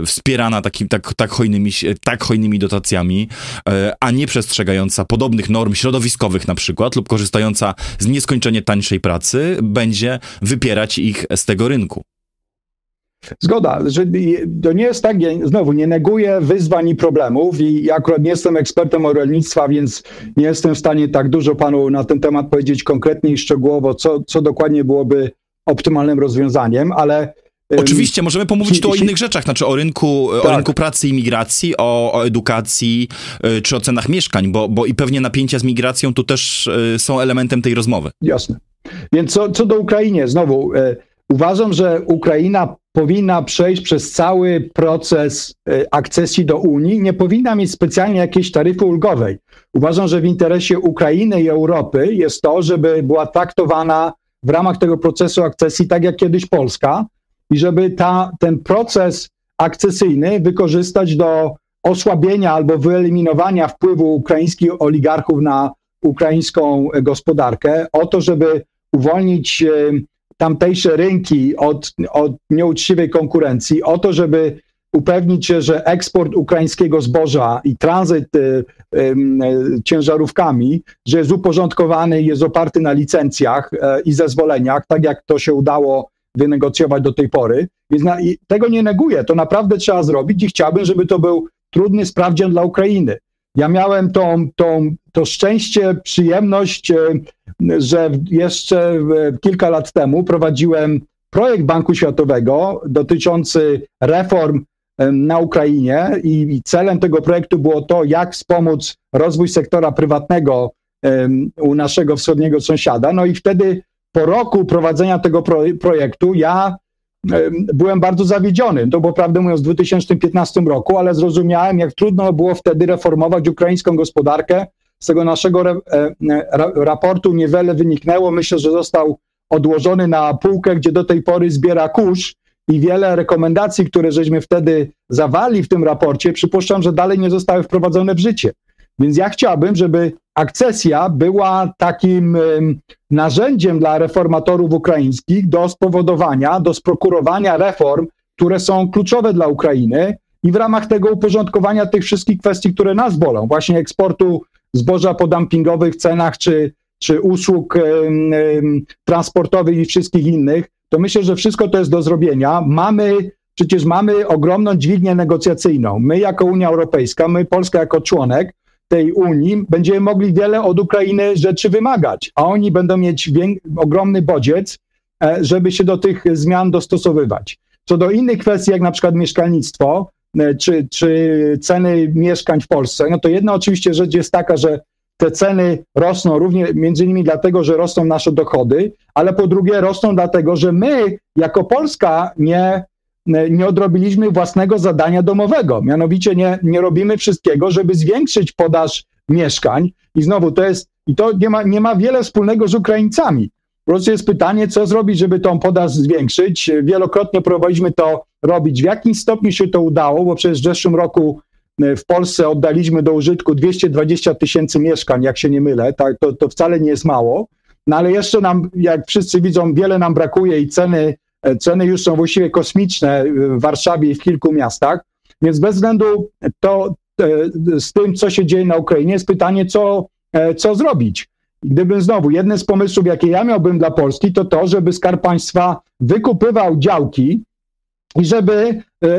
wspierana tak hojnymi dotacjami, a nie przestrzegająca podobnych norm środowiskowych na przykład lub korzystająca z nieskończenie tańszej pracy, będzie wypierać ich z tego rynku. Zgoda, że to nie jest tak, ja znowu nie neguję wyzwań i problemów i ja akurat nie jestem ekspertem od rolnictwa, więc nie jestem w stanie tak dużo panu na ten temat powiedzieć konkretnie i szczegółowo, co dokładnie byłoby optymalnym rozwiązaniem, ale... Oczywiście, możemy pomówić tu o innych rzeczach, znaczy o rynku, tak, o rynku pracy i migracji, o edukacji czy o cenach mieszkań, bo i pewnie napięcia z migracją tu też są elementem tej rozmowy. Jasne. Więc co do Ukrainy, znowu uważam, że Ukraina powinna przejść przez cały proces akcesji do Unii, nie powinna mieć specjalnie jakiejś taryfy ulgowej. Uważam, że w interesie Ukrainy i Europy jest to, żeby była traktowana w ramach tego procesu akcesji tak jak kiedyś Polska i żeby ten proces akcesyjny wykorzystać do osłabienia albo wyeliminowania wpływu ukraińskich oligarchów na ukraińską gospodarkę, o to, żeby uwolnić tamtejsze rynki od nieuczciwej konkurencji, o to, żeby upewnić się, że eksport ukraińskiego zboża i tranzyt ciężarówkami, że jest uporządkowany, jest oparty na licencjach i zezwoleniach, tak jak to się udało wynegocjować do tej pory. Więc tego nie neguję, to naprawdę trzeba zrobić i chciałbym, żeby to był trudny sprawdzian dla Ukrainy. Ja miałem to szczęście, przyjemność, że jeszcze kilka lat temu prowadziłem projekt Banku Światowego dotyczący reform na Ukrainie i celem tego projektu było to, jak wspomóc rozwój sektora prywatnego u naszego wschodniego sąsiada. No i wtedy po roku prowadzenia tego projektu ja byłem bardzo zawiedziony, to było prawdę mówiąc w 2015 roku, ale zrozumiałem, jak trudno było wtedy reformować ukraińską gospodarkę. Z tego naszego raportu niewiele wyniknęło. Myślę, że został odłożony na półkę, gdzie do tej pory zbiera kurz i wiele rekomendacji, które żeśmy wtedy zawarli w tym raporcie, przypuszczam, że dalej nie zostały wprowadzone w życie. Więc ja chciałbym, żeby akcesja była takim narzędziem dla reformatorów ukraińskich do spowodowania, do sprokurowania reform, które są kluczowe dla Ukrainy i w ramach tego uporządkowania tych wszystkich kwestii, które nas bolą, właśnie eksportu zboża po dumpingowych cenach czy usług transportowych i wszystkich innych, to myślę, że wszystko to jest do zrobienia. Przecież mamy ogromną dźwignię negocjacyjną. My jako Unia Europejska, my Polska jako członek tej Unii będziemy mogli wiele od Ukrainy rzeczy wymagać, a oni będą mieć ogromny bodziec, żeby się do tych zmian dostosowywać. Co do innych kwestii, jak na przykład mieszkalnictwo czy ceny mieszkań w Polsce, no to jedna oczywiście rzecz jest taka, że te ceny rosną również między innymi dlatego, że rosną nasze dochody, ale po drugie rosną dlatego, że my jako Polska nie odrobiliśmy własnego zadania domowego, mianowicie nie robimy wszystkiego, żeby zwiększyć podaż mieszkań i znowu to nie ma wiele wspólnego z Ukraińcami. Po prostu jest pytanie, co zrobić, żeby tą podaż zwiększyć. Wielokrotnie próbowaliśmy to robić. W jakim stopniu się to udało, bo przecież w zeszłym roku w Polsce oddaliśmy do użytku 220 tysięcy mieszkań, jak się nie mylę, tak, to wcale nie jest mało, no ale jeszcze nam, jak wszyscy widzą, wiele nam brakuje i ceny Ceny już są właściwie kosmiczne w Warszawie i w kilku miastach, więc bez względu to, z tym, co się dzieje na Ukrainie, jest pytanie, co zrobić. Gdybym znowu, jeden z pomysłów, jakie ja miałbym dla Polski, to to, żeby Skarb Państwa wykupywał działki i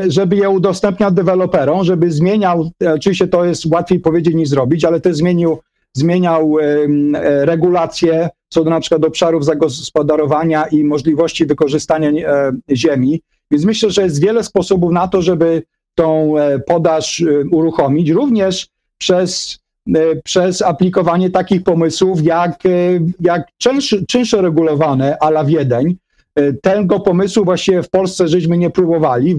żeby je udostępniał deweloperom, żeby zmieniał, oczywiście to jest łatwiej powiedzieć niż zrobić, ale też zmieniał regulacje co do na przykład obszarów zagospodarowania i możliwości wykorzystania ziemi. Więc myślę, że jest wiele sposobów na to, żeby tą podaż uruchomić, również przez aplikowanie takich pomysłów jak czynsze regulowane à la Wiedeń. Tego pomysłu właśnie w Polsce żeśmy nie próbowali.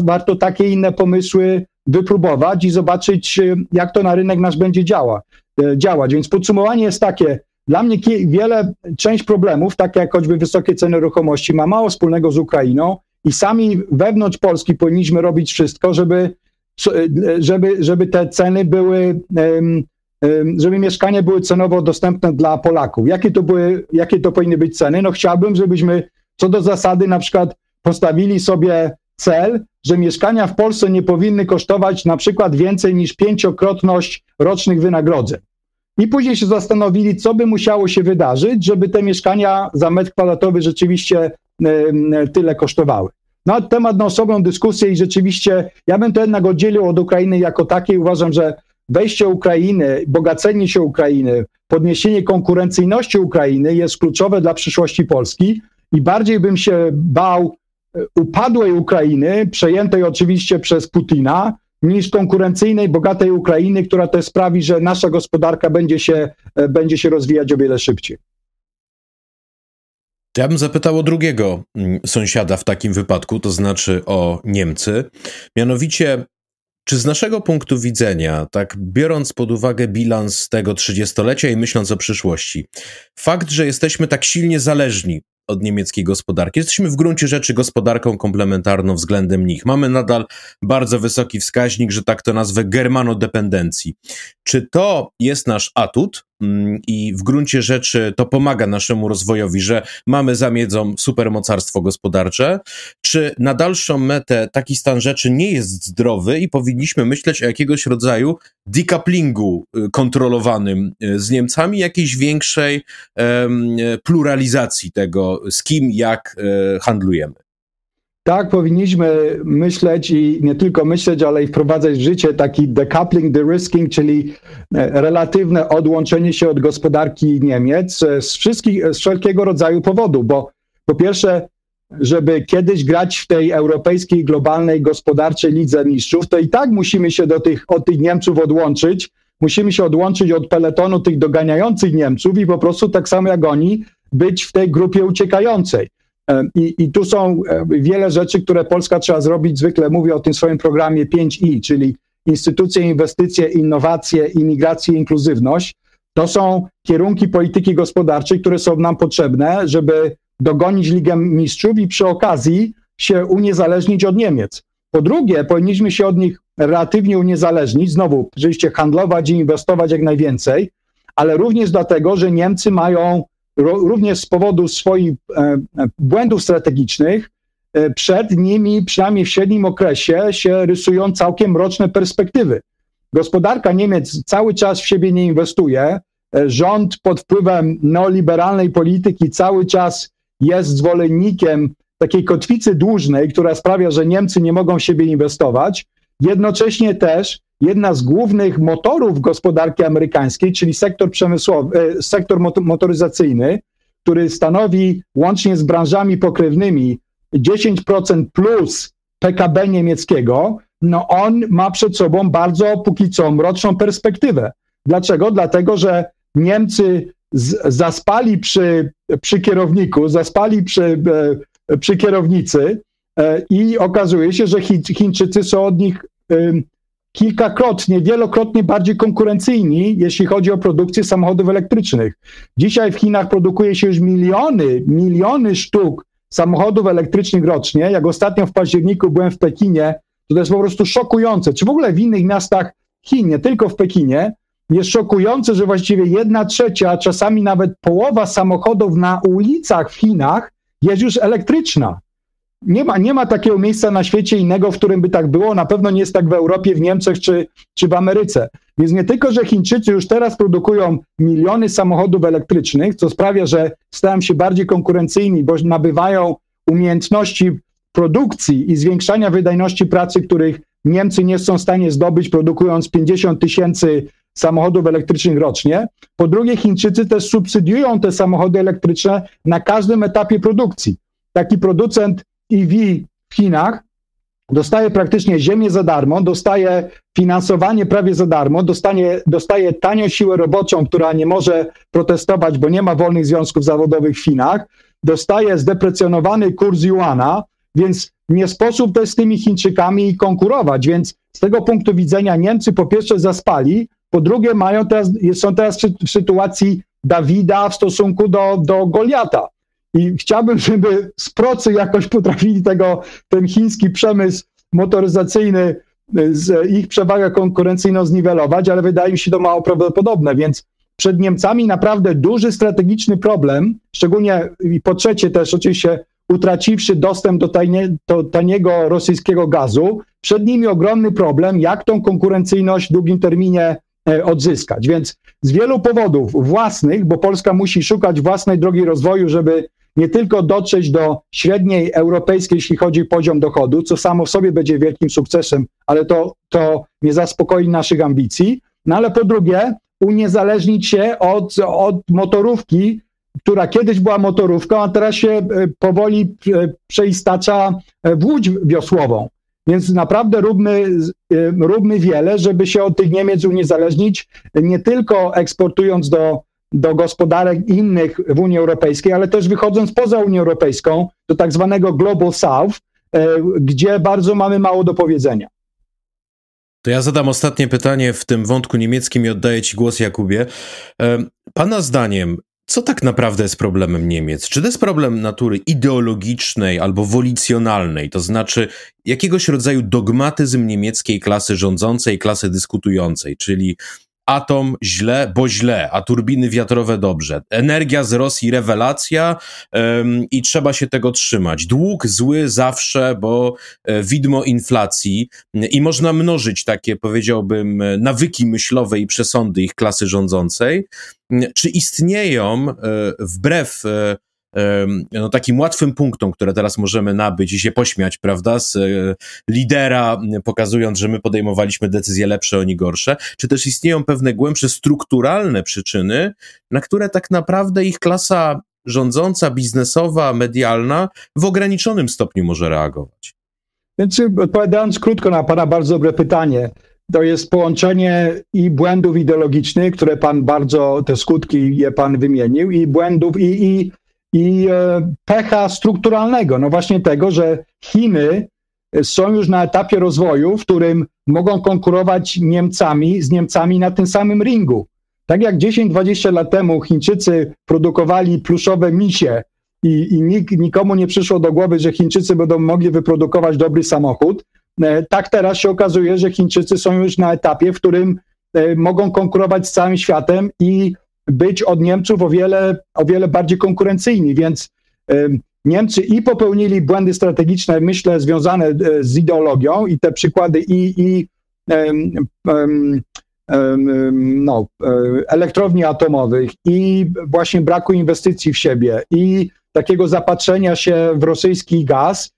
Warto takie inne pomysły wypróbować i zobaczyć, jak to na rynek nasz będzie działać. Więc podsumowanie jest takie, dla mnie część problemów, takie jak choćby wysokie ceny ruchomości, ma mało wspólnego z Ukrainą i sami wewnątrz Polski powinniśmy robić wszystko, żeby te ceny były, żeby mieszkania były cenowo dostępne dla Polaków. Jakie to powinny być ceny? No chciałbym, żebyśmy co do zasady na przykład postawili sobie cel, że mieszkania w Polsce nie powinny kosztować na przykład więcej niż 5-krotność rocznych wynagrodzeń. I później się zastanowili, co by musiało się wydarzyć, żeby te mieszkania za metr kwadratowy rzeczywiście tyle kosztowały. No, temat na osobną dyskusję i rzeczywiście ja bym to jednak oddzielił od Ukrainy jako takiej. Uważam, że wejście Ukrainy, bogacenie się Ukrainy, podniesienie konkurencyjności Ukrainy jest kluczowe dla przyszłości Polski i bardziej bym się bał upadłej Ukrainy, przejętej oczywiście przez Putina, niż konkurencyjnej, bogatej Ukrainy, która też sprawi, że nasza gospodarka będzie się rozwijać o wiele szybciej. Ja bym zapytał o drugiego sąsiada w takim wypadku, to znaczy o Niemcy. Mianowicie, czy z naszego punktu widzenia, tak biorąc pod uwagę bilans tego 30-lecia i myśląc o przyszłości, fakt, że jesteśmy tak silnie zależni od niemieckiej gospodarki. Jesteśmy w gruncie rzeczy gospodarką komplementarną względem nich. Mamy nadal bardzo wysoki wskaźnik, że tak to nazwę, germanodependencji. Czy to jest nasz atut i w gruncie rzeczy to pomaga naszemu rozwojowi, że mamy za miedzą supermocarstwo gospodarcze? Czy na dalszą metę taki stan rzeczy nie jest zdrowy i powinniśmy myśleć o jakiegoś rodzaju decouplingu kontrolowanym z Niemcami, jakiejś większej pluralizacji tego, z kim, jak handlujemy? Tak, powinniśmy myśleć i nie tylko myśleć, ale i wprowadzać w życie taki decoupling, de-risking, czyli relatywne odłączenie się od gospodarki Niemiec z wszelkiego rodzaju powodów, bo po pierwsze, żeby kiedyś grać w tej europejskiej, globalnej, gospodarczej lidze mistrzów, to i tak musimy się od tych Niemców odłączyć, musimy się odłączyć od peletonu tych doganiających Niemców i po prostu tak samo jak oni być w tej grupie uciekającej. I tu są wiele rzeczy, które Polska trzeba zrobić. Zwykle mówię o tym swoim programie 5i, czyli instytucje, inwestycje, innowacje, imigracje, inkluzywność. To są kierunki polityki gospodarczej, które są nam potrzebne, żeby dogonić Ligę Mistrzów i przy okazji się uniezależnić od Niemiec. Po drugie, powinniśmy się od nich relatywnie uniezależnić, znowu oczywiście handlować i inwestować jak najwięcej, ale również dlatego, że Niemcy mają również z powodu swoich błędów strategicznych, przed nimi przynajmniej w średnim okresie się rysują całkiem mroczne perspektywy. Gospodarka Niemiec cały czas w siebie nie inwestuje, rząd pod wpływem neoliberalnej polityki cały czas jest zwolennikiem takiej kotwicy dłużnej, która sprawia, że Niemcy nie mogą w siebie inwestować. Jednocześnie też jedna z głównych motorów gospodarki amerykańskiej, czyli sektor przemysłowy, sektor motoryzacyjny, który stanowi łącznie z branżami pokrewnymi 10% plus PKB niemieckiego, no on ma przed sobą bardzo póki co mroczną perspektywę. Dlaczego? Dlatego, że Niemcy zaspali przy kierowniku, zaspali przy kierownicy i okazuje się, że Chińczycy są od nich wielokrotnie bardziej konkurencyjni, jeśli chodzi o produkcję samochodów elektrycznych. Dzisiaj w Chinach produkuje się już miliony sztuk samochodów elektrycznych rocznie. Jak ostatnio w październiku byłem w Pekinie, to jest po prostu szokujące. Czy w ogóle w innych miastach Chin, nie tylko w Pekinie, jest szokujące, że właściwie 1/3, a czasami nawet połowa samochodów na ulicach w Chinach jest już elektryczna. Nie ma takiego miejsca na świecie innego, w którym by tak było, na pewno nie jest tak w Europie, w Niemczech czy w Ameryce. Więc nie tylko, że Chińczycy już teraz produkują miliony samochodów elektrycznych, co sprawia, że stają się bardziej konkurencyjni, bo nabywają umiejętności produkcji i zwiększania wydajności pracy, których Niemcy nie są w stanie zdobyć, produkując 50 000 samochodów elektrycznych rocznie. Po drugie, Chińczycy też subsydiują te samochody elektryczne na każdym etapie produkcji. Taki producent EV w Chinach dostaje praktycznie ziemię za darmo, dostaje finansowanie prawie za darmo, dostaje tanią siłę roboczą, która nie może protestować, bo nie ma wolnych związków zawodowych w Chinach, dostaje zdeprecjonowany kurs juana, więc nie sposób też z tymi Chińczykami konkurować, więc z tego punktu widzenia Niemcy po pierwsze zaspali, po drugie są teraz w sytuacji Dawida w stosunku do Goliata. I chciałbym, żeby z procy jakoś potrafili ten chiński przemysł motoryzacyjny z ich przewagę konkurencyjną zniwelować, ale wydaje mi się to mało prawdopodobne, więc przed Niemcami naprawdę duży strategiczny problem, szczególnie i po trzecie też oczywiście utraciwszy dostęp do taniego rosyjskiego gazu, przed nimi ogromny problem, jak tą konkurencyjność w długim terminie odzyskać. Więc z wielu powodów własnych, bo Polska musi szukać własnej drogi rozwoju, żeby nie tylko dotrzeć do średniej europejskiej, jeśli chodzi o poziom dochodu, co samo w sobie będzie wielkim sukcesem, ale to nie zaspokoi naszych ambicji, no ale po drugie uniezależnić się od motorówki, która kiedyś była motorówką, a teraz się powoli przeistacza w łódź wiosłową. Więc naprawdę róbmy wiele, żeby się od tych Niemiec uniezależnić, nie tylko eksportując do gospodarek innych w Unii Europejskiej, ale też wychodząc poza Unię Europejską, do tak zwanego Global South, gdzie bardzo mamy mało do powiedzenia. To ja zadam ostatnie pytanie w tym wątku niemieckim i oddaję Ci głos, Jakubie. Pana zdaniem, co tak naprawdę jest problemem Niemiec? Czy to jest problem natury ideologicznej albo wolicjonalnej, to znaczy jakiegoś rodzaju dogmatyzm niemieckiej klasy rządzącej, klasy dyskutującej, czyli atom źle, bo źle, a turbiny wiatrowe dobrze, energia z Rosji rewelacja i trzeba się tego trzymać, dług zły zawsze, bo widmo inflacji i można mnożyć takie, powiedziałbym, nawyki myślowe i przesądy ich klasy rządzącej. Czy istnieją wbrew takim łatwym punktom, które teraz możemy nabyć i się pośmiać, prawda, z lidera, pokazując, że my podejmowaliśmy decyzje lepsze, oni gorsze, czy też istnieją pewne głębsze strukturalne przyczyny, na które tak naprawdę ich klasa rządząca, biznesowa, medialna w ograniczonym stopniu może reagować? Więc odpowiadając krótko na Pana bardzo dobre pytanie, to jest połączenie i błędów ideologicznych, które Pan bardzo, te skutki je Pan wymienił, i błędów, i pecha strukturalnego, no właśnie tego, że Chiny są już na etapie rozwoju, w którym mogą konkurować z Niemcami na tym samym ringu. Tak jak 10-20 lat temu Chińczycy produkowali pluszowe misie i nikomu nie przyszło do głowy, że Chińczycy będą mogli wyprodukować dobry samochód, tak teraz się okazuje, że Chińczycy są już na etapie, w którym mogą konkurować z całym światem i być od Niemców o wiele bardziej konkurencyjni, więc Niemcy i popełnili błędy strategiczne, myślę, związane z ideologią i te przykłady elektrowni atomowych i właśnie braku inwestycji w siebie i takiego zapatrzenia się w rosyjski gaz,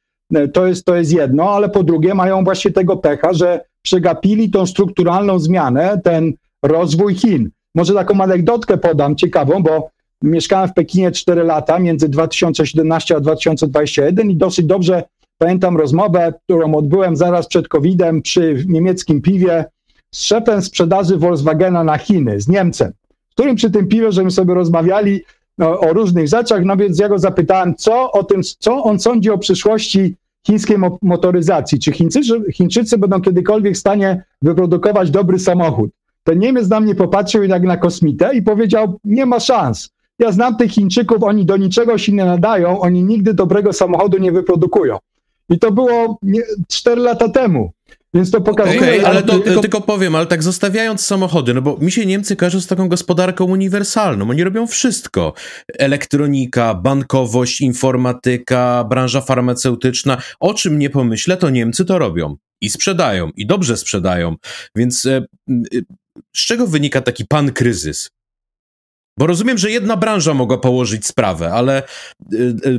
to jest jedno, ale po drugie mają właśnie tego pecha, że przegapili tą strukturalną zmianę, ten rozwój Chin. Może taką anegdotkę podam, ciekawą, bo mieszkałem w Pekinie 4 lata między 2017 a 2021 i dosyć dobrze pamiętam rozmowę, którą odbyłem zaraz przed COVID-em przy niemieckim piwie z szefem sprzedaży Volkswagena na Chiny, z Niemcem, z którym przy tym piwie, żeśmy sobie rozmawiali o różnych rzeczach, no więc ja go zapytałem, co on sądzi o przyszłości chińskiej motoryzacji, czy Chińczycy będą kiedykolwiek w stanie wyprodukować dobry samochód. Ten Niemiec na mnie popatrzył jak na kosmitę i powiedział, nie ma szans. Ja znam tych Chińczyków, oni do niczego się nie nadają, oni nigdy dobrego samochodu nie wyprodukują. I to było 4 lata temu. Więc to pokazuje... Okay, ale to, tylko powiem, ale tak zostawiając samochody, no bo mi się Niemcy kojarzą z taką gospodarką uniwersalną. Oni robią wszystko. Elektronika, bankowość, informatyka, branża farmaceutyczna. O czym nie pomyślę, to Niemcy to robią. I sprzedają. I dobrze sprzedają. Więc z czego wynika taki pankryzys? Bo rozumiem, że jedna branża mogła położyć sprawę, ale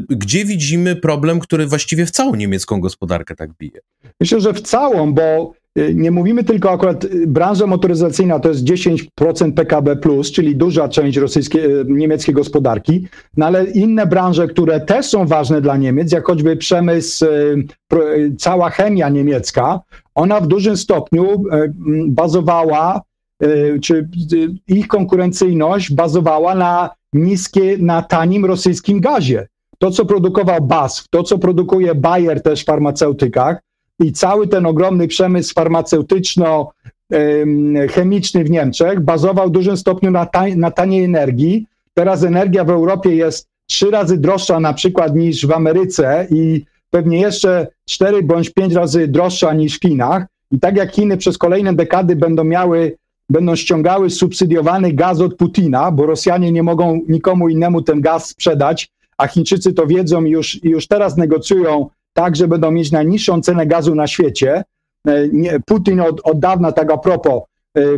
gdzie widzimy problem, który właściwie w całą niemiecką gospodarkę tak bije? Myślę, że w całą, bo nie mówimy tylko akurat, branża motoryzacyjna to jest 10% PKB+, czyli duża część niemieckiej gospodarki, no ale inne branże, które też są ważne dla Niemiec, jak choćby przemysł, cała chemia niemiecka, ona w dużym stopniu bazowała, czy ich konkurencyjność bazowała na tanim rosyjskim gazie. To, co produkował BASF, to, co produkuje Bayer też w farmaceutykach i cały ten ogromny przemysł farmaceutyczno-chemiczny w Niemczech bazował w dużym stopniu na taniej energii. Teraz energia w Europie jest 3 razy droższa na przykład niż w Ameryce i pewnie jeszcze 4 bądź 5 razy droższa niż w Chinach. I tak jak Chiny przez kolejne dekady będą ściągały subsydiowany gaz od Putina, bo Rosjanie nie mogą nikomu innemu ten gaz sprzedać, a Chińczycy to wiedzą i już teraz negocjują tak, że będą mieć najniższą cenę gazu na świecie. Putin od dawna, tak a propos,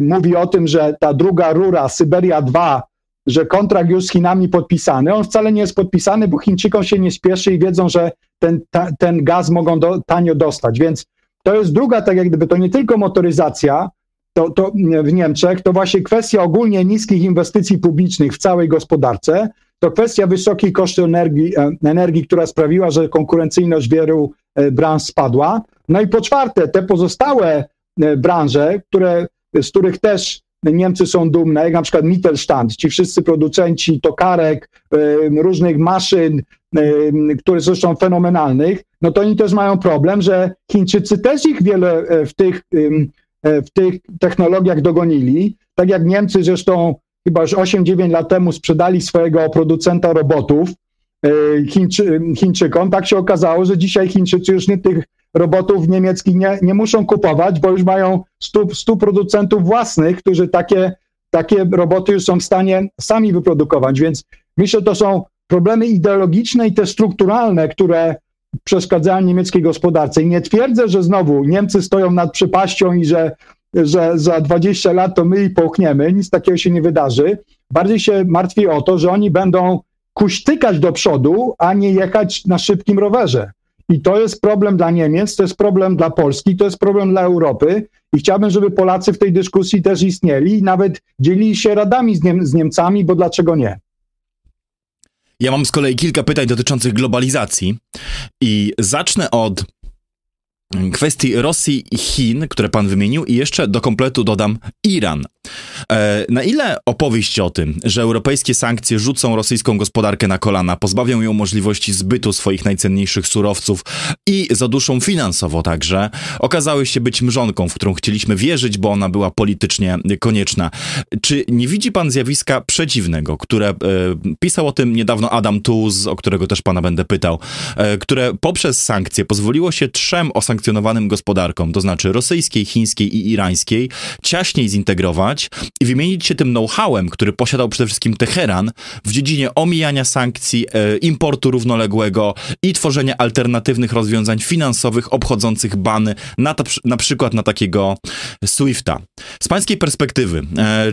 mówi o tym, że ta druga rura, Syberia 2, że kontrakt już z Chinami podpisany. On wcale nie jest podpisany, bo Chińczykom się nie spieszy i wiedzą, że ten gaz mogą tanio dostać. Więc to jest druga, tak jak gdyby, to nie tylko motoryzacja, to w Niemczech, to właśnie kwestia ogólnie niskich inwestycji publicznych w całej gospodarce, to kwestia wysokich kosztów energii, która sprawiła, że konkurencyjność wielu branż spadła. No i po czwarte, te pozostałe branże, z których też Niemcy są dumne, jak na przykład Mittelstand, ci wszyscy producenci tokarek, różnych maszyn, które zresztą fenomenalnych, no to oni też mają problem, że Chińczycy też ich wiele w tych technologiach dogonili. Tak jak Niemcy zresztą chyba już 8-9 lat temu sprzedali swojego producenta robotów Chińczykom, tak się okazało, że dzisiaj Chińczycy już tych robotów niemieckich nie muszą kupować, bo już mają 100 producentów własnych, którzy takie roboty już są w stanie sami wyprodukować. Więc myślę, że to są problemy ideologiczne i te strukturalne, które przeszkadzają niemieckiej gospodarce. I nie twierdzę, że znowu Niemcy stoją nad przepaścią i że za 20 lat to my ich połkniemy. Nic takiego się nie wydarzy. Bardziej się martwię o to, że oni będą kuśtykać do przodu, a nie jechać na szybkim rowerze. I to jest problem dla Niemiec, to jest problem dla Polski, to jest problem dla Europy. I chciałbym, żeby Polacy w tej dyskusji też istnieli i nawet dzielili się radami z Niemcami, bo dlaczego nie? Ja mam z kolei kilka pytań dotyczących globalizacji i zacznę od kwestii Rosji i Chin, które pan wymienił, i jeszcze do kompletu dodam Iran. Na ile opowieść o tym, że europejskie sankcje rzucą rosyjską gospodarkę na kolana, pozbawią ją możliwości zbytu swoich najcenniejszych surowców i zaduszą finansowo także, okazały się być mrzonką, w którą chcieliśmy wierzyć, bo ona była politycznie konieczna. Czy nie widzi pan zjawiska przeciwnego, które pisał o tym niedawno Adam Tooze, o którego też pana będę pytał, które poprzez sankcje pozwoliło się 3 osankcjonowanym gospodarkom, to znaczy rosyjskiej, chińskiej i irańskiej, ciaśniej zintegrować i wymienić się tym know-howem, który posiadał przede wszystkim Teheran w dziedzinie omijania sankcji, importu równoległego i tworzenia alternatywnych rozwiązań finansowych obchodzących bany, na przykład na takiego Swifta. Z pańskiej perspektywy,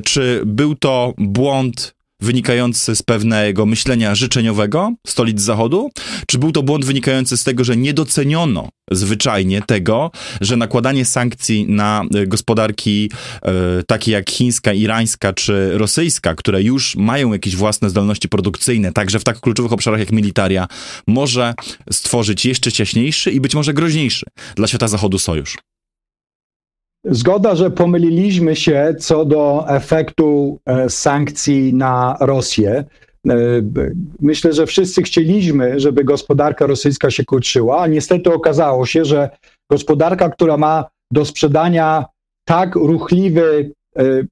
czy był to błąd wynikający z pewnego myślenia życzeniowego stolic Zachodu? Czy był to błąd wynikający z tego, że nie doceniono zwyczajnie tego, że nakładanie sankcji na gospodarki takie jak chińska, irańska czy rosyjska, które już mają jakieś własne zdolności produkcyjne, także w tak kluczowych obszarach jak militaria, może stworzyć jeszcze ciaśniejszy i być może groźniejszy dla świata Zachodu sojusz? Zgoda, że pomyliliśmy się co do efektu sankcji na Rosję. Myślę, że wszyscy chcieliśmy, żeby gospodarka rosyjska się kurczyła, a niestety okazało się, że gospodarka, która ma do sprzedania tak ruchliwy,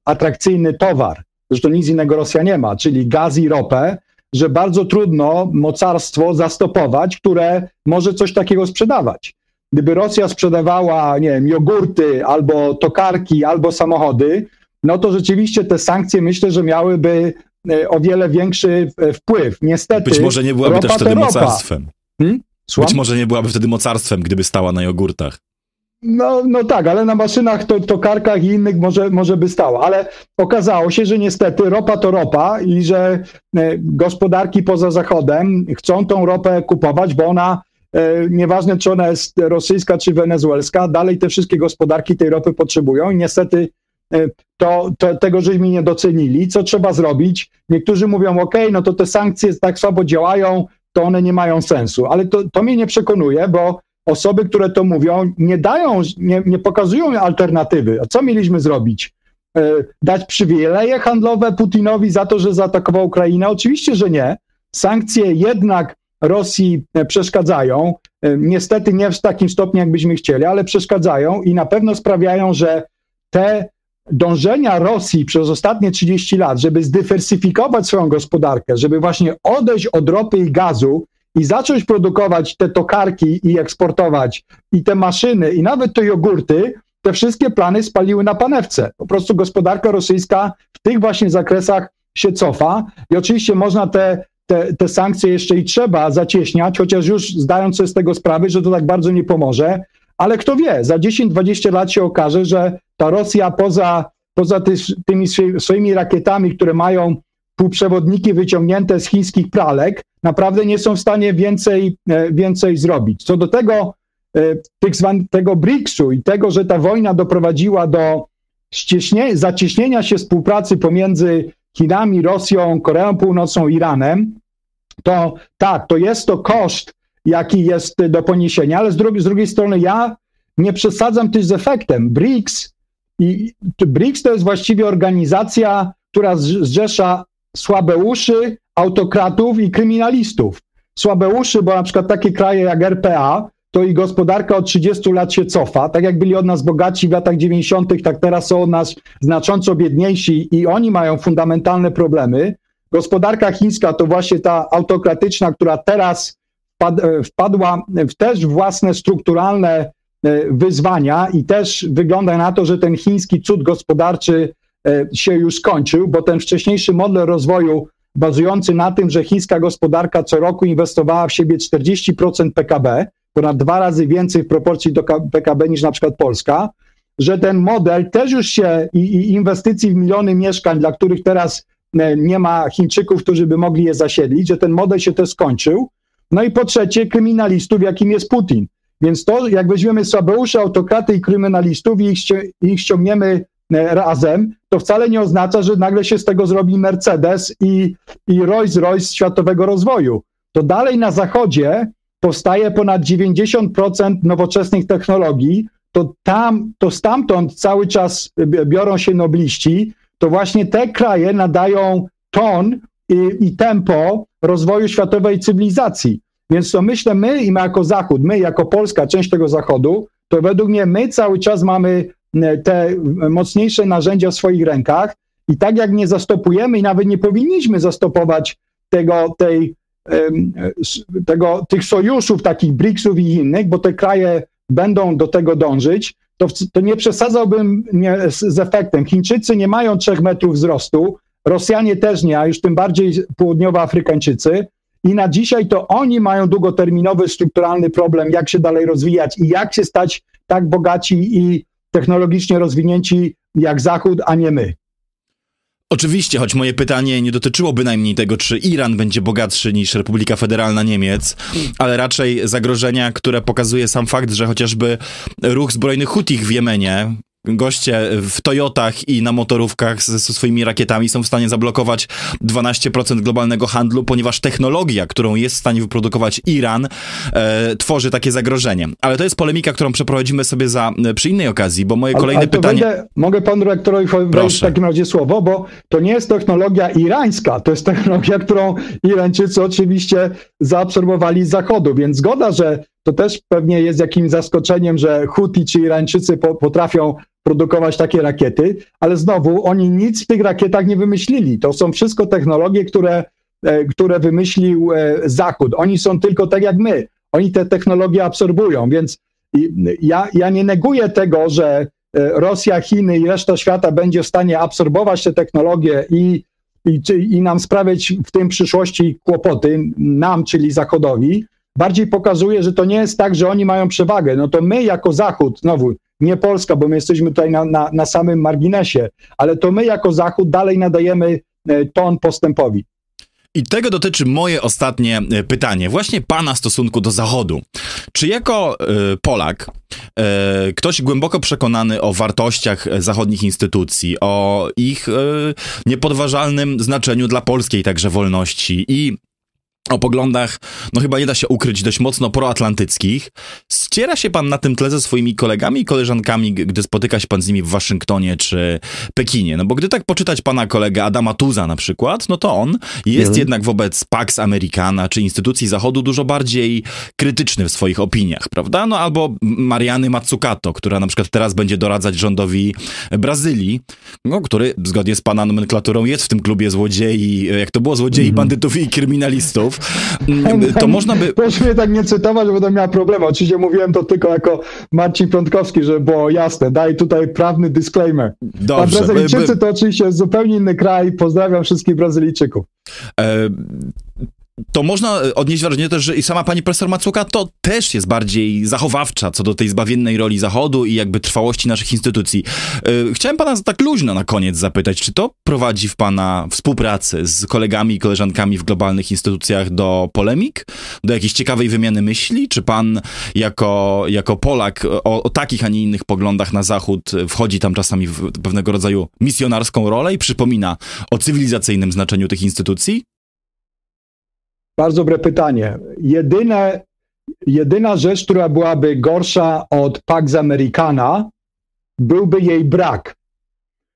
atrakcyjny towar, zresztą nic innego Rosja nie ma, czyli gaz i ropę, że bardzo trudno mocarstwo zastopować, które może coś takiego sprzedawać. Gdyby Rosja sprzedawała, nie wiem, jogurty albo tokarki, albo samochody, no to rzeczywiście te sankcje, myślę, że miałyby o wiele większy wpływ. Niestety. Być może nie byłaby też wtedy mocarstwem. Być może nie byłaby wtedy mocarstwem, gdyby stała na jogurtach. No tak, ale na maszynach, tokarkach i innych może by stało, ale okazało się, że niestety ropa to ropa i że gospodarki poza Zachodem chcą tą ropę kupować, bo ona, nieważne czy ona jest rosyjska czy wenezuelska, dalej te wszystkie gospodarki tej ropy potrzebują i niestety tego żeśmy nie docenili. Co trzeba zrobić? Niektórzy mówią, okej, no to te sankcje tak słabo działają, to one nie mają sensu, ale to mnie nie przekonuje, bo osoby, które to mówią, nie pokazują alternatywy. A co mieliśmy zrobić? Dać przywileje handlowe Putinowi za to, że zaatakował Ukrainę? Oczywiście, że nie. Sankcje jednak Rosji przeszkadzają. Niestety nie w takim stopniu, jakbyśmy chcieli, ale przeszkadzają i na pewno sprawiają, że te dążenia Rosji przez ostatnie 30 lat, żeby zdywersyfikować swoją gospodarkę, żeby właśnie odejść od ropy i gazu, i zacząć produkować te tokarki i eksportować i te maszyny i nawet te jogurty, te wszystkie plany spaliły na panewce. Po prostu gospodarka rosyjska w tych właśnie zakresach się cofa i oczywiście można te sankcje jeszcze i trzeba zacieśniać, chociaż już zdając sobie z tego sprawy, że to tak bardzo nie pomoże, ale kto wie, za 10-20 lat się okaże, że ta Rosja poza tymi swoimi rakietami, które mają półprzewodniki wyciągnięte z chińskich pralek, naprawdę nie są w stanie więcej zrobić. Co do tego BRICS-u i tego, że ta wojna doprowadziła do zacieśnienia się współpracy pomiędzy Chinami, Rosją, Koreą Północną, Iranem, to tak, to jest to koszt, jaki jest do poniesienia, ale z drugiej strony ja nie przesadzam też z efektem. BRICS to jest właściwie organizacja, która zrzesza słabeuszy, autokratów i kryminalistów. Słabeuszy, bo na przykład takie kraje jak RPA, to ich gospodarka od 30 lat się cofa. Tak jak byli od nas bogaci w latach 90., tak teraz są od nas znacząco biedniejsi i oni mają fundamentalne problemy. Gospodarka chińska to właśnie ta autokratyczna, która teraz wpadła w też własne strukturalne wyzwania i też wygląda na to, że ten chiński cud gospodarczy się już kończył, bo ten wcześniejszy model rozwoju bazujący na tym, że chińska gospodarka co roku inwestowała w siebie 40% PKB, ponad 2 razy więcej w proporcji do PKB niż na przykład Polska, że ten model też już się i inwestycji w miliony mieszkań, dla których teraz nie ma Chińczyków, którzy by mogli je zasiedlić, że ten model się też skończył. No i po trzecie kryminalistów, jakim jest Putin. Więc to, jak weźmiemy słabeuszy, autokraty i kryminalistów i ich ściągniemy razem, to wcale nie oznacza, że nagle się z tego zrobi Mercedes i Rolls-Royce światowego rozwoju. To dalej na Zachodzie powstaje ponad 90% nowoczesnych technologii, to stamtąd cały czas biorą się nobliści, to właśnie te kraje nadają ton i tempo rozwoju światowej cywilizacji. Więc to myślę my jako Zachód, my jako Polska, część tego Zachodu, to według mnie my cały czas mamy te mocniejsze narzędzia w swoich rękach i tak jak nie zastopujemy i nawet nie powinniśmy zastopować tych sojuszów, takich BRICS-ów i innych, bo te kraje będą do tego dążyć, to nie przesadzałbym z efektem. Chińczycy nie mają 3 metrów wzrostu, Rosjanie też nie, a już tym bardziej południowoafrykańczycy i na dzisiaj to oni mają długoterminowy, strukturalny problem, jak się dalej rozwijać i jak się stać tak bogaci i technologicznie rozwinięci jak Zachód, a nie my. Oczywiście, choć moje pytanie nie dotyczyło bynajmniej tego, czy Iran będzie bogatszy niż Republika Federalna Niemiec, ale raczej zagrożenia, które pokazuje sam fakt, że chociażby ruch zbrojny Hutich w Jemenie, goście w Toyotach i na motorówkach ze swoimi rakietami są w stanie zablokować 12% globalnego handlu, ponieważ technologia, którą jest w stanie wyprodukować Iran, tworzy takie zagrożenie. Ale to jest polemika, którą przeprowadzimy sobie przy innej okazji, bo moje kolejne pytanie... Mogę panu rektorowi powiedzieć w takim razie słowo, bo to nie jest technologia irańska, to jest technologia, którą Irańczycy oczywiście zaabsorbowali z Zachodu, więc zgoda, że to też pewnie jest jakimś zaskoczeniem, że Huti czy Irańczycy potrafią produkować takie rakiety, ale znowu oni nic w tych rakietach nie wymyślili. To są wszystko technologie, które wymyślił Zachód. Oni są tylko tak jak my. Oni te technologie absorbują, więc Ja nie neguję tego, że Rosja, Chiny i reszta świata będzie w stanie absorbować te technologie i nam sprawiać w tym przyszłości kłopoty, nam, czyli Zachodowi. Bardziej pokazuje, że to nie jest tak, że oni mają przewagę. No to my jako Zachód, znowu nie Polska, bo my jesteśmy tutaj na samym marginesie, ale to my jako Zachód dalej nadajemy ton postępowi. I tego dotyczy moje ostatnie pytanie, właśnie pana stosunku do Zachodu. Czy jako Polak, ktoś głęboko przekonany o wartościach zachodnich instytucji, o ich niepodważalnym znaczeniu dla polskiej także wolności i o poglądach, no chyba nie da się ukryć, dość mocno proatlantyckich, ściera się pan na tym tle ze swoimi kolegami i koleżankami, gdy spotyka się pan z nimi w Waszyngtonie czy Pekinie? No bo gdy tak poczytać pana kolegę Adama Tuza na przykład, no to on jest jednak wobec Pax Americana czy instytucji Zachodu dużo bardziej krytyczny w swoich opiniach, prawda? No albo Mariany Mazzucato, która na przykład teraz będzie doradzać rządowi Brazylii, no, który zgodnie z pana nomenklaturą jest w tym klubie złodziei, jak to było, złodziei, bandytów i kryminalistów. To można by... Proszę mnie tak nie cytować, bo będę miał problemy. Oczywiście mówiłem to tylko jako Marcin Piątkowski, żeby było jasne. Daj tutaj prawny disclaimer. Dobrze. A Brazylijczycy to oczywiście zupełnie inny kraj. Pozdrawiam wszystkich Brazylijczyków. To można odnieść wrażenie też, że i sama pani profesor Mazzucato też jest bardziej zachowawcza co do tej zbawiennej roli Zachodu i jakby trwałości naszych instytucji. Chciałem pana tak luźno na koniec zapytać, czy to prowadzi w pana współpracy z kolegami i koleżankami w globalnych instytucjach do polemik, do jakiejś ciekawej wymiany myśli? Czy pan jako Polak o takich, a nie innych poglądach na Zachód wchodzi tam czasami w pewnego rodzaju misjonarską rolę i przypomina o cywilizacyjnym znaczeniu tych instytucji? Bardzo dobre pytanie. Jedyna rzecz, która byłaby gorsza od Pax Americana, byłby jej brak.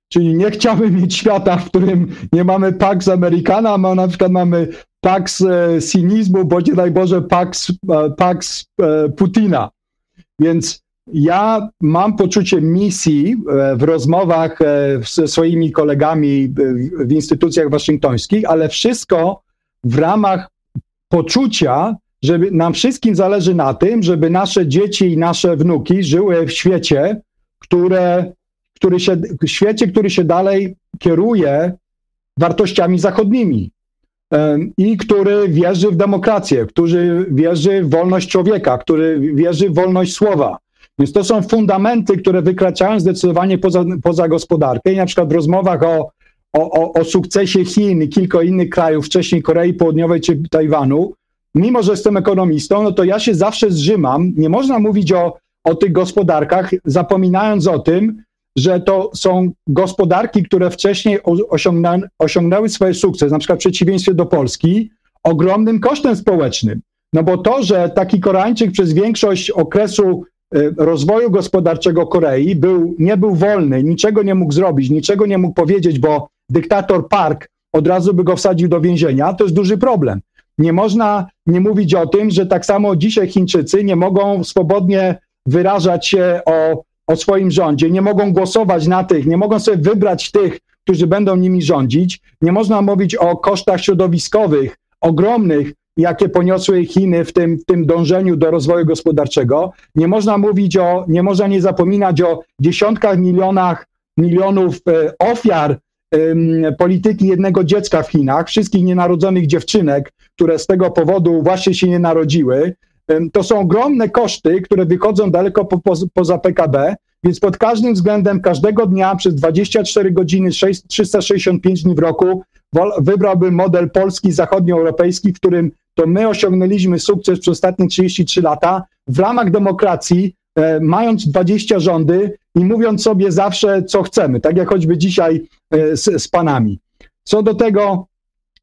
Czyli nie chciałbym mieć świata, w którym nie mamy Pax Americana, a na przykład mamy Pax cynizmu, bądź nie daj Boże Pax Putina. Więc ja mam poczucie misji w rozmowach ze swoimi kolegami w instytucjach waszyngtońskich, ale wszystko w ramach poczucia, że nam wszystkim zależy na tym, żeby nasze dzieci i nasze wnuki żyły w świecie, który się dalej kieruje wartościami zachodnimi i który wierzy w demokrację, który wierzy w wolność człowieka, który wierzy w wolność słowa. Więc to są fundamenty, które wykraczają zdecydowanie poza gospodarkę i na przykład w rozmowach o sukcesie Chin i kilku innych krajów, wcześniej Korei Południowej czy Tajwanu, mimo że jestem ekonomistą, no to ja się zawsze zżymam. Nie można mówić o tych gospodarkach, zapominając o tym, że to są gospodarki, które wcześniej osiągnęły swój sukces, na przykład w przeciwieństwie do Polski, ogromnym kosztem społecznym. No bo to, że taki Koreańczyk przez większość okresu rozwoju gospodarczego Korei nie był wolny, niczego nie mógł zrobić, niczego nie mógł powiedzieć, bo dyktator Park od razu by go wsadził do więzienia, to jest duży problem. Nie można nie mówić o tym, że tak samo dzisiaj Chińczycy nie mogą swobodnie wyrażać się o swoim rządzie, nie mogą głosować na tych, nie mogą sobie wybrać tych, którzy będą nimi rządzić. Nie można mówić o kosztach środowiskowych ogromnych, jakie poniosły Chiny w tym dążeniu do rozwoju gospodarczego. Nie można mówić nie można nie zapominać o dziesiątkach milionów ofiar polityki jednego dziecka w Chinach, wszystkich nienarodzonych dziewczynek, które z tego powodu właśnie się nie narodziły. To są ogromne koszty, które wychodzą daleko poza PKB, więc pod każdym względem każdego dnia przez 24 godziny, 365 dni w roku wybrałbym model polski, zachodnioeuropejski, w którym to my osiągnęliśmy sukces przez ostatnie 33 lata w ramach demokracji, mając 20 rządy i mówiąc sobie zawsze, co chcemy, tak jak choćby dzisiaj z panami. Co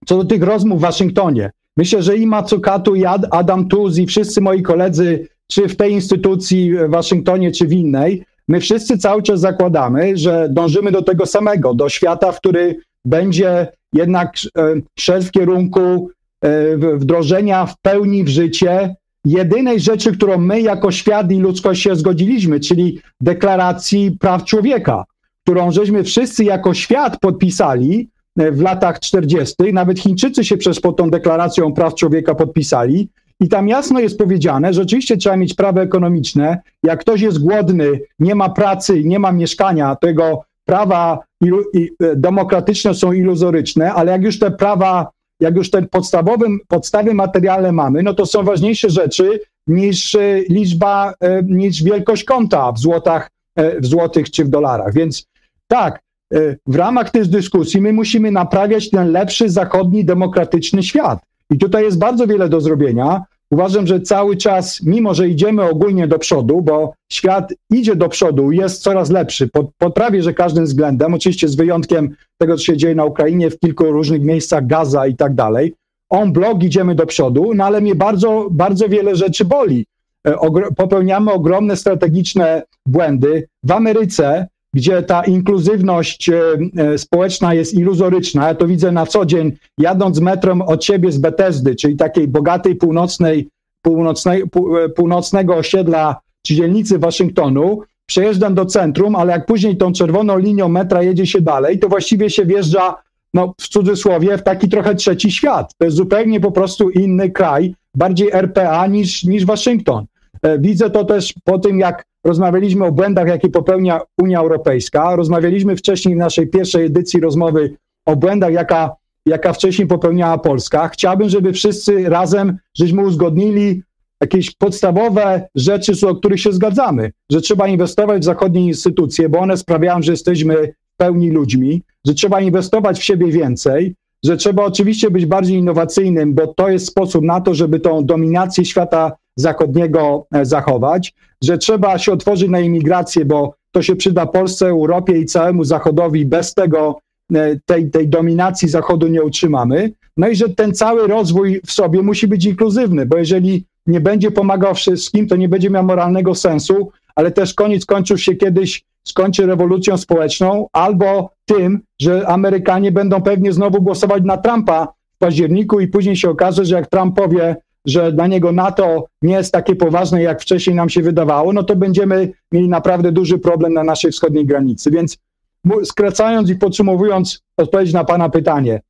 do tych rozmów w Waszyngtonie, myślę, że i Mazzucato, i Adam Tuz, i wszyscy moi koledzy, czy w tej instytucji w Waszyngtonie, czy w innej, my wszyscy cały czas zakładamy, że dążymy do tego samego, do świata, w który będzie jednak szedł w kierunku wdrożenia w pełni w życie jedynej rzeczy, którą my jako świat i ludzkość się zgodziliśmy, czyli deklaracji praw człowieka, którą żeśmy wszyscy jako świat podpisali w latach 40. Nawet Chińczycy się przez tą deklaracją praw człowieka podpisali I tam jasno jest powiedziane, że oczywiście trzeba mieć prawo ekonomiczne. Jak ktoś jest głodny, nie ma pracy, nie ma mieszkania, tego prawa demokratyczne są iluzoryczne, ale jak już te prawa, jak już te podstawy materialne mamy, no to są ważniejsze rzeczy niż liczba, niż wielkość konta w złotach, w złotych czy w dolarach. Więc tak, w ramach tej dyskusji my musimy naprawiać ten lepszy, zachodni, demokratyczny świat. I tutaj jest bardzo wiele do zrobienia. Uważam, że cały czas, mimo że idziemy ogólnie do przodu, bo świat idzie do przodu, jest coraz lepszy pod prawie że każdym względem, oczywiście z wyjątkiem tego, co się dzieje na Ukrainie, w kilku różnych miejscach, Gaza i tak dalej. On blok, idziemy do przodu, no ale mnie bardzo, bardzo wiele rzeczy boli. Popełniamy ogromne strategiczne błędy. W Ameryce, gdzie ta inkluzywność społeczna jest iluzoryczna. Ja to widzę na co dzień, jadąc metrem od siebie z Betesdy, czyli takiej bogatej północnego osiedla czy dzielnicy Waszyngtonu, przejeżdżam do centrum, ale jak później tą czerwoną linią metra jedzie się dalej, to właściwie się wjeżdża, no w cudzysłowie, w taki trochę trzeci świat. To jest zupełnie po prostu inny kraj, bardziej RPA niż Waszyngton. Widzę to też po tym, jak rozmawialiśmy o błędach, jakie popełnia Unia Europejska. Rozmawialiśmy wcześniej w naszej pierwszej edycji rozmowy o błędach, jaka wcześniej popełniała Polska. Chciałbym, żeby wszyscy razem, żeśmy uzgodnili jakieś podstawowe rzeczy, o których się zgadzamy. Że trzeba inwestować w zachodnie instytucje, bo one sprawiają, że jesteśmy pełni ludźmi. Że trzeba inwestować w siebie więcej. Że trzeba oczywiście być bardziej innowacyjnym, bo to jest sposób na to, żeby tą dominację świata zachodniego zachować, że trzeba się otworzyć na imigrację, bo to się przyda Polsce, Europie i całemu Zachodowi, bez tego tej dominacji Zachodu nie utrzymamy, no i że ten cały rozwój w sobie musi być inkluzywny, bo jeżeli nie będzie pomagał wszystkim, to nie będzie miał moralnego sensu, ale też koniec końców się kiedyś skończy rewolucją społeczną albo tym, że Amerykanie będą pewnie znowu głosować na Trumpa w październiku i później się okaże, że jak Trump powie, że dla niego NATO nie jest takie poważne, jak wcześniej nam się wydawało, no to będziemy mieli naprawdę duży problem na naszej wschodniej granicy. Więc skracając i podsumowując odpowiedź na pana pytanie,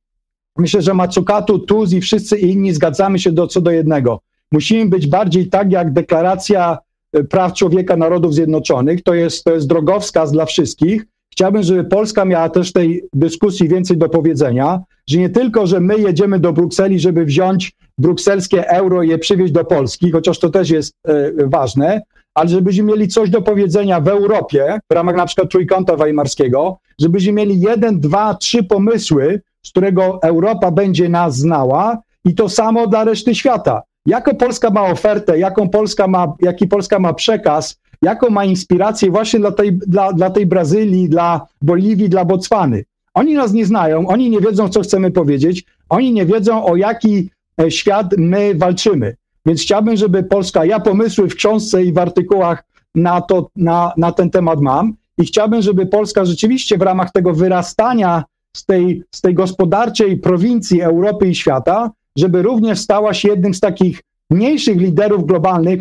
myślę, że Mazzucato, Tusk i wszyscy inni zgadzamy się co do jednego. Musimy być bardziej tak jak Deklaracja Praw Człowieka Narodów Zjednoczonych, to jest drogowskaz dla wszystkich. Chciałbym, żeby Polska miała też w tej dyskusji więcej do powiedzenia, że nie tylko, że my jedziemy do Brukseli, żeby wziąć brukselskie euro i je przywieźć do Polski, chociaż to też jest ważne, ale żebyśmy mieli coś do powiedzenia w Europie, w ramach na przykład Trójkąta Weimarskiego, żebyśmy mieli 1, 2, 3 pomysły, z którego Europa będzie nas znała i to samo dla reszty świata. Jaką Polska ma ofertę, jaki Polska ma przekaz, jaką ma inspirację właśnie dla tej Brazylii, dla Boliwii, dla Botswany. Oni nas nie znają, oni nie wiedzą, co chcemy powiedzieć, oni nie wiedzą, o jaki świat my walczymy. Więc chciałbym, żeby Polska, ja pomysły w książce i w artykułach na ten temat mam i chciałbym, żeby Polska rzeczywiście w ramach tego wyrastania z tej gospodarczej prowincji Europy i świata, żeby również stała się jednym z takich mniejszych liderów globalnych,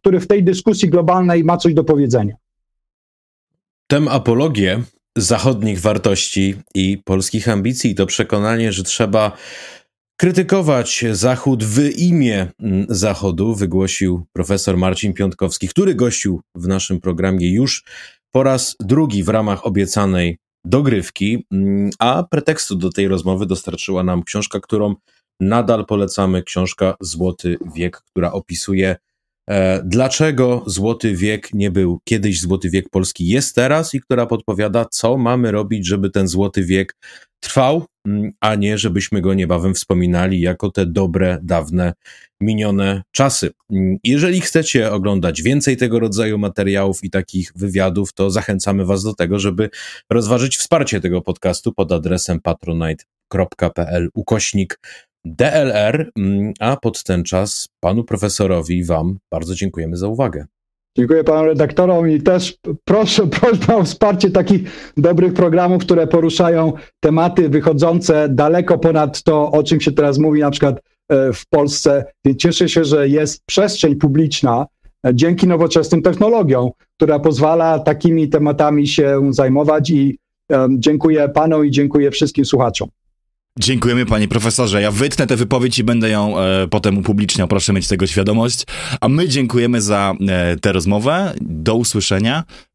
który w tej dyskusji globalnej ma coś do powiedzenia. Tę apologię zachodnich wartości i polskich ambicji to przekonanie, że trzeba krytykować Zachód w imię Zachodu, wygłosił profesor Marcin Piątkowski, który gościł w naszym programie już po raz drugi w ramach obiecanej dogrywki, a pretekstu do tej rozmowy dostarczyła nam książka, którą nadal polecamy, książka Złoty Wiek, która opisuje, dlaczego Złoty Wiek nie był kiedyś, Złoty Wiek Polski jest teraz i która podpowiada, co mamy robić, żeby ten Złoty Wiek trwał, a nie żebyśmy go niebawem wspominali jako te dobre, dawne, minione czasy. Jeżeli chcecie oglądać więcej tego rodzaju materiałów i takich wywiadów, to zachęcamy was do tego, żeby rozważyć wsparcie tego podcastu pod adresem patronite.pl/DLR, a pod ten czas panu profesorowi i wam bardzo dziękujemy za uwagę. Dziękuję panu redaktorom i też prośba o wsparcie takich dobrych programów, które poruszają tematy wychodzące daleko ponad to, o czym się teraz mówi na przykład w Polsce. Więc cieszę się, że jest przestrzeń publiczna dzięki nowoczesnym technologiom, która pozwala takimi tematami się zajmować i dziękuję panu i dziękuję wszystkim słuchaczom. Dziękujemy, panie profesorze. Ja wytnę tę wypowiedź i będę ją potem upubliczniał. Proszę mieć tego świadomość. A my dziękujemy za tę rozmowę. Do usłyszenia.